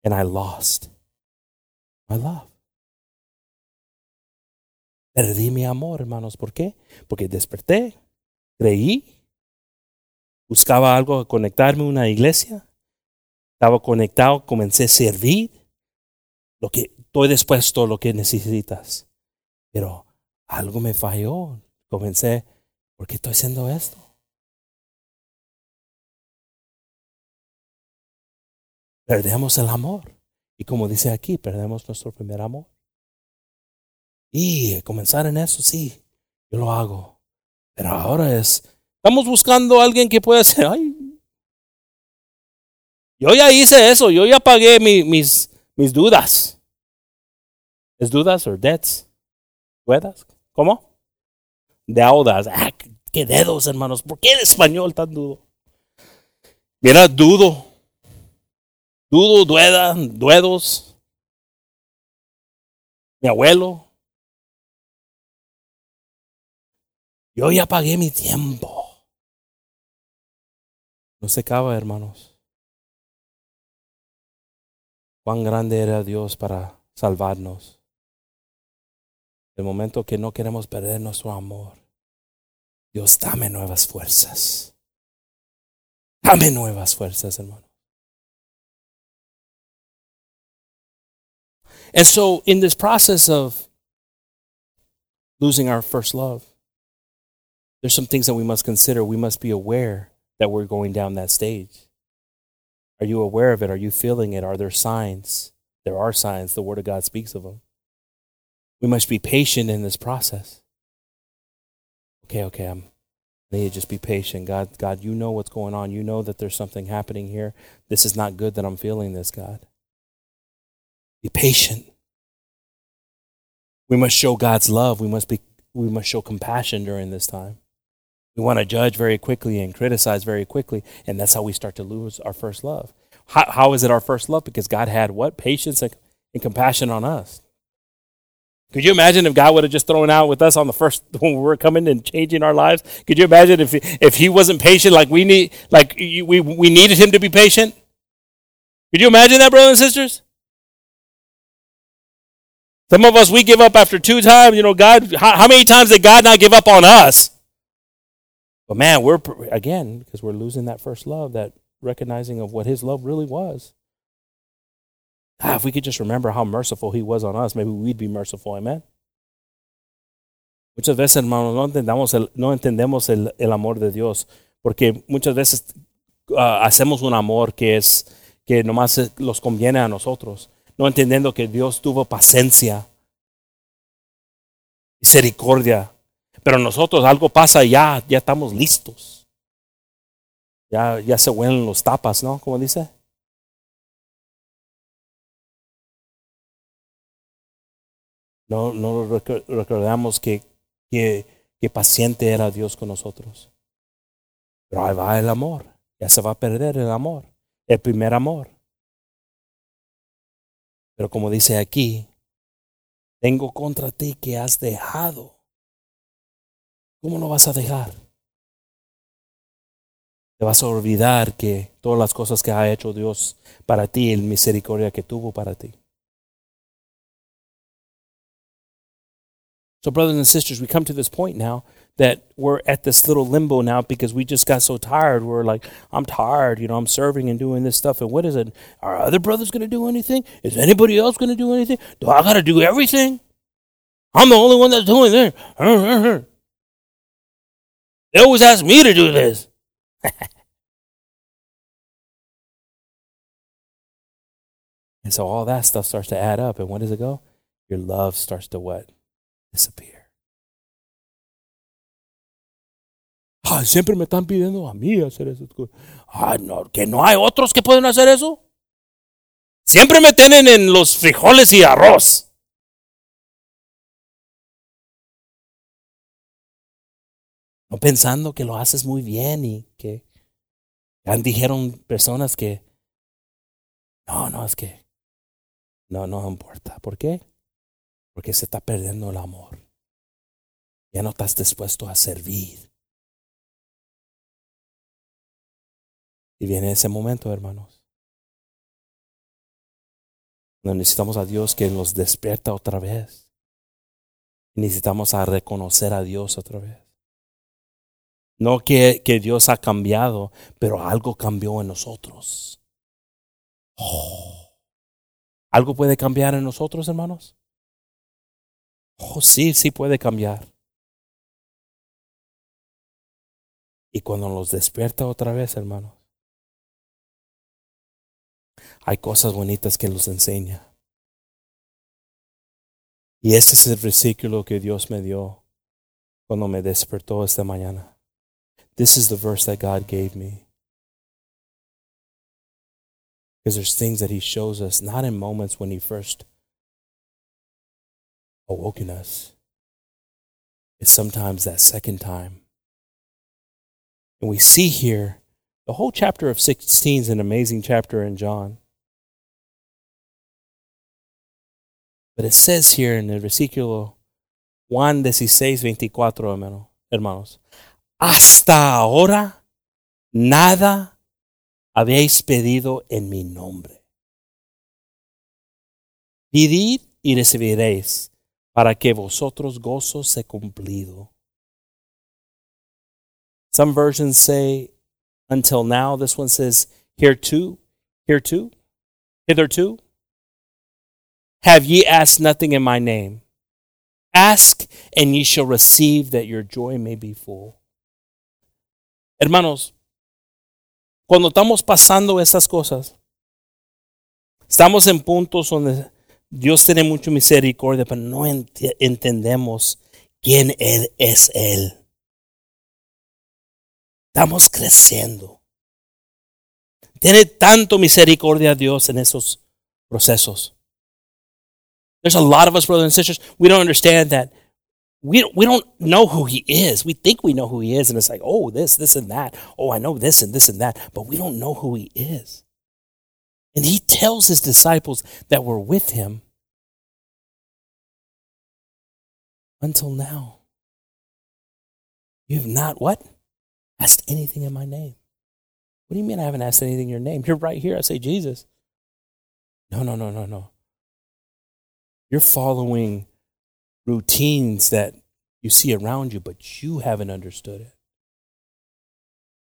And I lost my love. Perdí mi amor, hermanos. ¿Por qué? Porque desperté, creí, buscaba algo a conectarme a una iglesia, estaba conectado, comencé a servir, lo que estoy dispuesto, lo que necesitas. Pero algo me falló. Comencé, ¿por qué estoy haciendo esto? Perdemos el amor. Y como dice aquí, perdemos nuestro primer amor. Y comenzar en eso, sí, yo lo hago. Pero ahora es, estamos buscando a alguien que pueda ser, ay, Yo ya hice eso, yo ya pagué mi, mis, mis dudas. ¿Es dudas o debts? ¿Duedas? ¿Cómo? Deudas. Ah, qué dedos, hermanos. ¿Por qué el español tan dudo? Mira, dudo. Dudo, dueda, duedos. Mi abuelo. Yo ya pagué mi tiempo. No se acaba, hermanos. Cuán grande era Dios para salvarnos. El momento que no queremos perder nuestro amor. Dios, dame nuevas fuerzas. Dame nuevas fuerzas, hermanos. And so, in this process of losing our first love, there's some things that we must consider. We must be aware that we're going down that stage. Are you aware of it? Are you feeling it? Are there signs? There are signs. The Word of God speaks of them. We must be patient in this process. Okay, okay, I'm, I need to just be patient. God, God, you know what's going on. You know that there's something happening here. This is not good that I'm feeling this, God. Be patient. We must show God's love. We must be. We must show compassion during this time. We want to judge very quickly and criticize very quickly, and that's how we start to lose our first love. How, how is it our first love? Because God had what? Patience and, and compassion on us. Could you imagine if God would have just thrown out with us on the first when we were coming and changing our lives? Could you imagine if if He wasn't patient, like we need, like we we needed Him to be patient? Could you imagine that, brothers and sisters? Some of us, we give up after two times. You know, God, how, how many times did God not give up on us? But man, we're, again, because we're losing that first love, that recognizing of what His love really was. Ah, if we could just remember how merciful He was on us, maybe we'd be merciful, amen? Muchas veces, hermanos, no entendamos el, no entendemos el, el amor de Dios, porque muchas veces uh, hacemos un amor que es, que nomás los conviene a nosotros. No entendiendo que Dios tuvo paciencia, misericordia, pero nosotros algo pasa y ya, ya estamos listos. Ya, ya se huelen los tapas, ¿no? Como dice. No, no recordamos que, que, que paciente era Dios con nosotros. Pero ahí va el amor, ya se va a perder el amor, el primer amor. Pero como dice aquí, tengo contra ti que has dejado. ¿Cómo lo vas a dejar? Te vas a olvidar que todas las cosas que ha hecho Dios para ti, el misericordia que tuvo para ti. So brothers and sisters, we come to this point now that we're at this little limbo now because we just got so tired. We're like, I'm tired, you know, I'm serving and doing this stuff. And what is it? Are other brothers going to do anything? Is anybody else going to do anything? Do I got to do everything? I'm the only one that's doing this. They always ask me to do this. And so all that stuff starts to add up. And what does it go? Your love starts to what? Disappear. Ah, siempre me están pidiendo a mí hacer esas cosas. Ah, no, que no hay otros que pueden hacer eso. Siempre me tienen en los frijoles y arroz. No pensando que lo haces muy bien y que ya dijeron personas que no, no, es que no, no importa. ¿Por qué? Porque se está perdiendo el amor. Ya no estás dispuesto a servir. Y viene ese momento, hermanos. Donde necesitamos a Dios que nos despierta otra vez. Necesitamos a reconocer a Dios otra vez. No que, que Dios ha cambiado, pero algo cambió en nosotros. Oh. ¿Algo puede cambiar en nosotros, hermanos? Oh, sí, sí puede cambiar. Y cuando nos despierta otra vez, hermanos, hay cosas bonitas que los enseña. Y este es el versículo que Dios me dio cuando me despertó esta mañana. This is the verse that God gave me. Because there's things that he shows us, not in moments when he first awoken us. It's sometimes that second time. And we see here, the whole chapter of sixteen is an amazing chapter in John. But it says here in the versículo Juan sixteen, veinticuatro, hermanos, hasta ahora nada habéis pedido en mi nombre. Pedid y recibiréis, para que vosotros gozo se cumplido. Some versions say, until now. This one says, hereto, hereto, hitherto. Have ye asked nothing in my name? Ask, and ye shall receive, that your joy may be full. Hermanos, cuando estamos pasando esas cosas, estamos en puntos donde Dios tiene mucha misericordia, pero no ent- entendemos quién él es Él. Estamos creciendo. Tiene tanto misericordia Dios en esos procesos. There's a lot of us, brothers and sisters, we don't understand that. We don't, we don't know who he is. We think we know who he is, and it's like, oh, this, this, and that. Oh, I know this and this and that, but we don't know who he is. And he tells his disciples that were with him until now. You have not what? Asked anything in my name. What do you mean I haven't asked anything in your name? You're right here. I say, Jesus. No, no, no, no, no. You're following routines that you see around you, but you haven't understood it.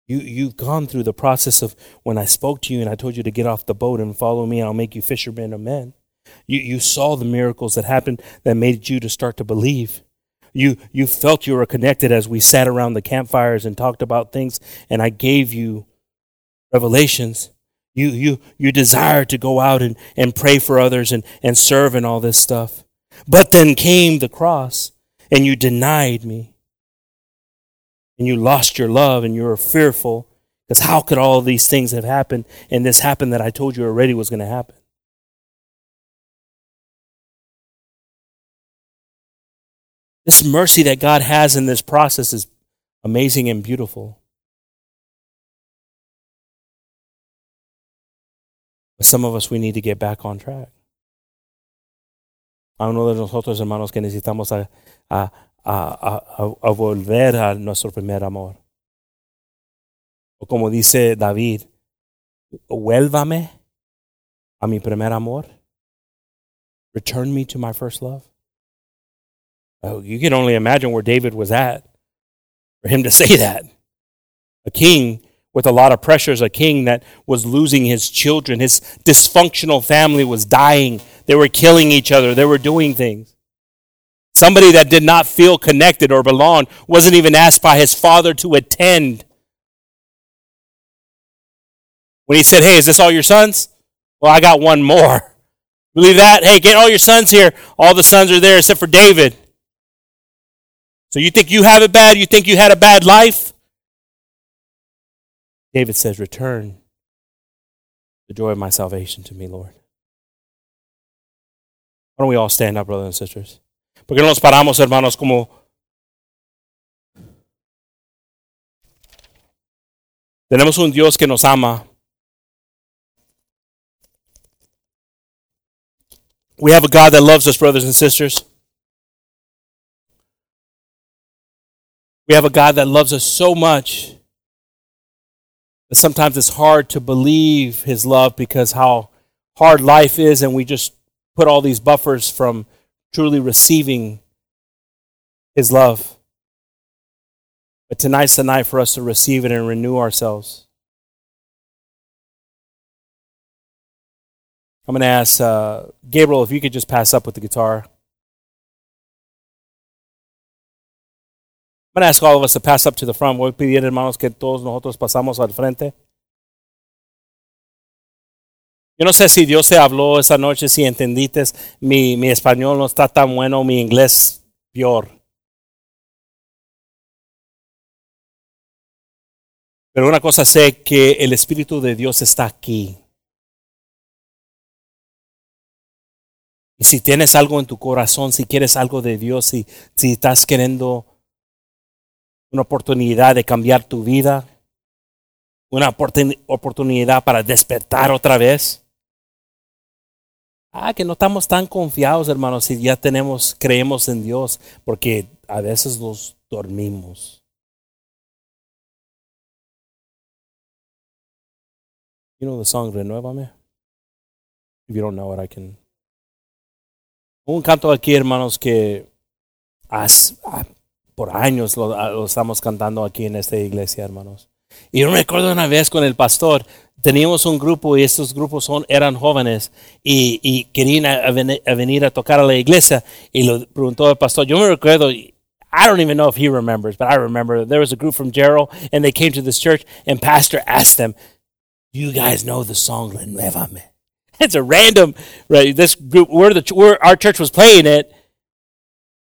You, you've gone through the process of when I spoke to you and I told you to get off the boat and follow me, and I'll make you fishermen of men. You, you saw the miracles that happened that made you to start to believe. You, you felt you were connected as we sat around the campfires and talked about things, and I gave you revelations. You, you, you desire to go out and, and pray for others and, and serve and all this stuff. But then came the cross, and you denied me. And you lost your love, and you were fearful, because how could all these things have happened, and this happened that I told you already was going to happen? This mercy that God has in this process is amazing and beautiful. But some of us, we need to get back on track. A uno de nosotros, hermanos, que necesitamos a, a, a, a, a volver a nuestro primer amor. O como dice David, vuélvame a mi primer amor. Return me to my first love. Oh, you can only imagine where David was at for him to say that. A king with a lot of pressures, a king that was losing his children. His dysfunctional family was dying. They were killing each other. They were doing things. Somebody that did not feel connected or belong wasn't even asked by his father to attend. When he said, hey, is this all your sons? Well, I got one more. Believe that? Hey, get all your sons here. All the sons are there except for David. So you think you have it bad? You think you had a bad life? David says, return the joy of my salvation to me, Lord. Why don't we all stand up, brothers and sisters? ¿Por qué no nos paramos, hermanos, como tenemos un Dios que nos ama? We have a God that loves us, brothers and sisters. We have a God that loves us so much that sometimes it's hard to believe his love because how hard life is, and we just put all these buffers from truly receiving his love. But tonight's the night for us to receive it and renew ourselves. I'm going to ask uh, Gabriel if you could just pass up with the guitar. I'm going to ask all of us to pass up to the front. Voy a pedir, hermanos, que todos nosotros pasamos al frente. Yo no sé si Dios se habló esta noche, si entendiste. Mi, mi español no está tan bueno, mi inglés peor. Pero una cosa sé, que el Espíritu de Dios está aquí. Y si tienes algo en tu corazón, si quieres algo de Dios, si, si estás queriendo una oportunidad de cambiar tu vida, una oportunidad para despertar otra vez. Ah, que no estamos tan confiados, hermanos, si ya tenemos, creemos en Dios, porque a veces los dormimos. You know the song, Renuévame? If you don't know it, I can. Un canto aquí, hermanos, que has, por años lo, lo estamos cantando aquí en esta iglesia, hermanos. Y yo me acuerdo una vez con el pastor, teníamos un grupo y estos grupos son, eran jóvenes y, y querían a ven, a venir a tocar a la iglesia. Y lo preguntó el pastor, yo me recuerdo, I don't even know if he remembers, but I remember there was a group from Gerald and they came to this church and pastor asked them, do you guys know the song Renuévame? It's a random, right? This group, where the where our church was playing it,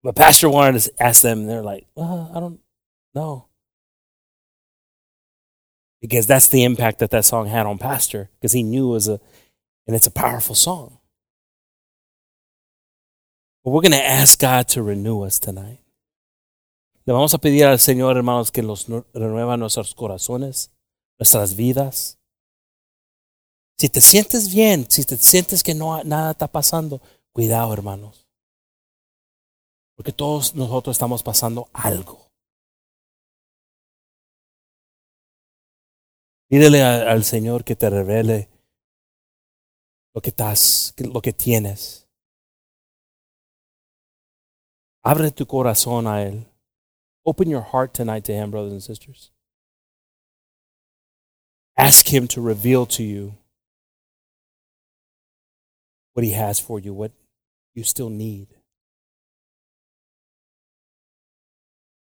but pastor wanted to ask them, and they're like, well, I don't know. Because that's the impact that that song had on pastor, because he knew it was a, and it's a powerful song. But we're going to ask God to renew us tonight. Le vamos a pedir al Señor, hermanos, que los renueva nuestros corazones, nuestras vidas. Si te sientes bien, si te sientes que no, nada está pasando, cuidado, hermanos. Porque todos nosotros estamos pasando algo. Pídele a, al Señor que te revele lo que estás, lo que tienes. Abre tu corazón a Él. Open your heart tonight to Him, brothers and sisters. Ask Him to reveal to you what He has for you, what you still need.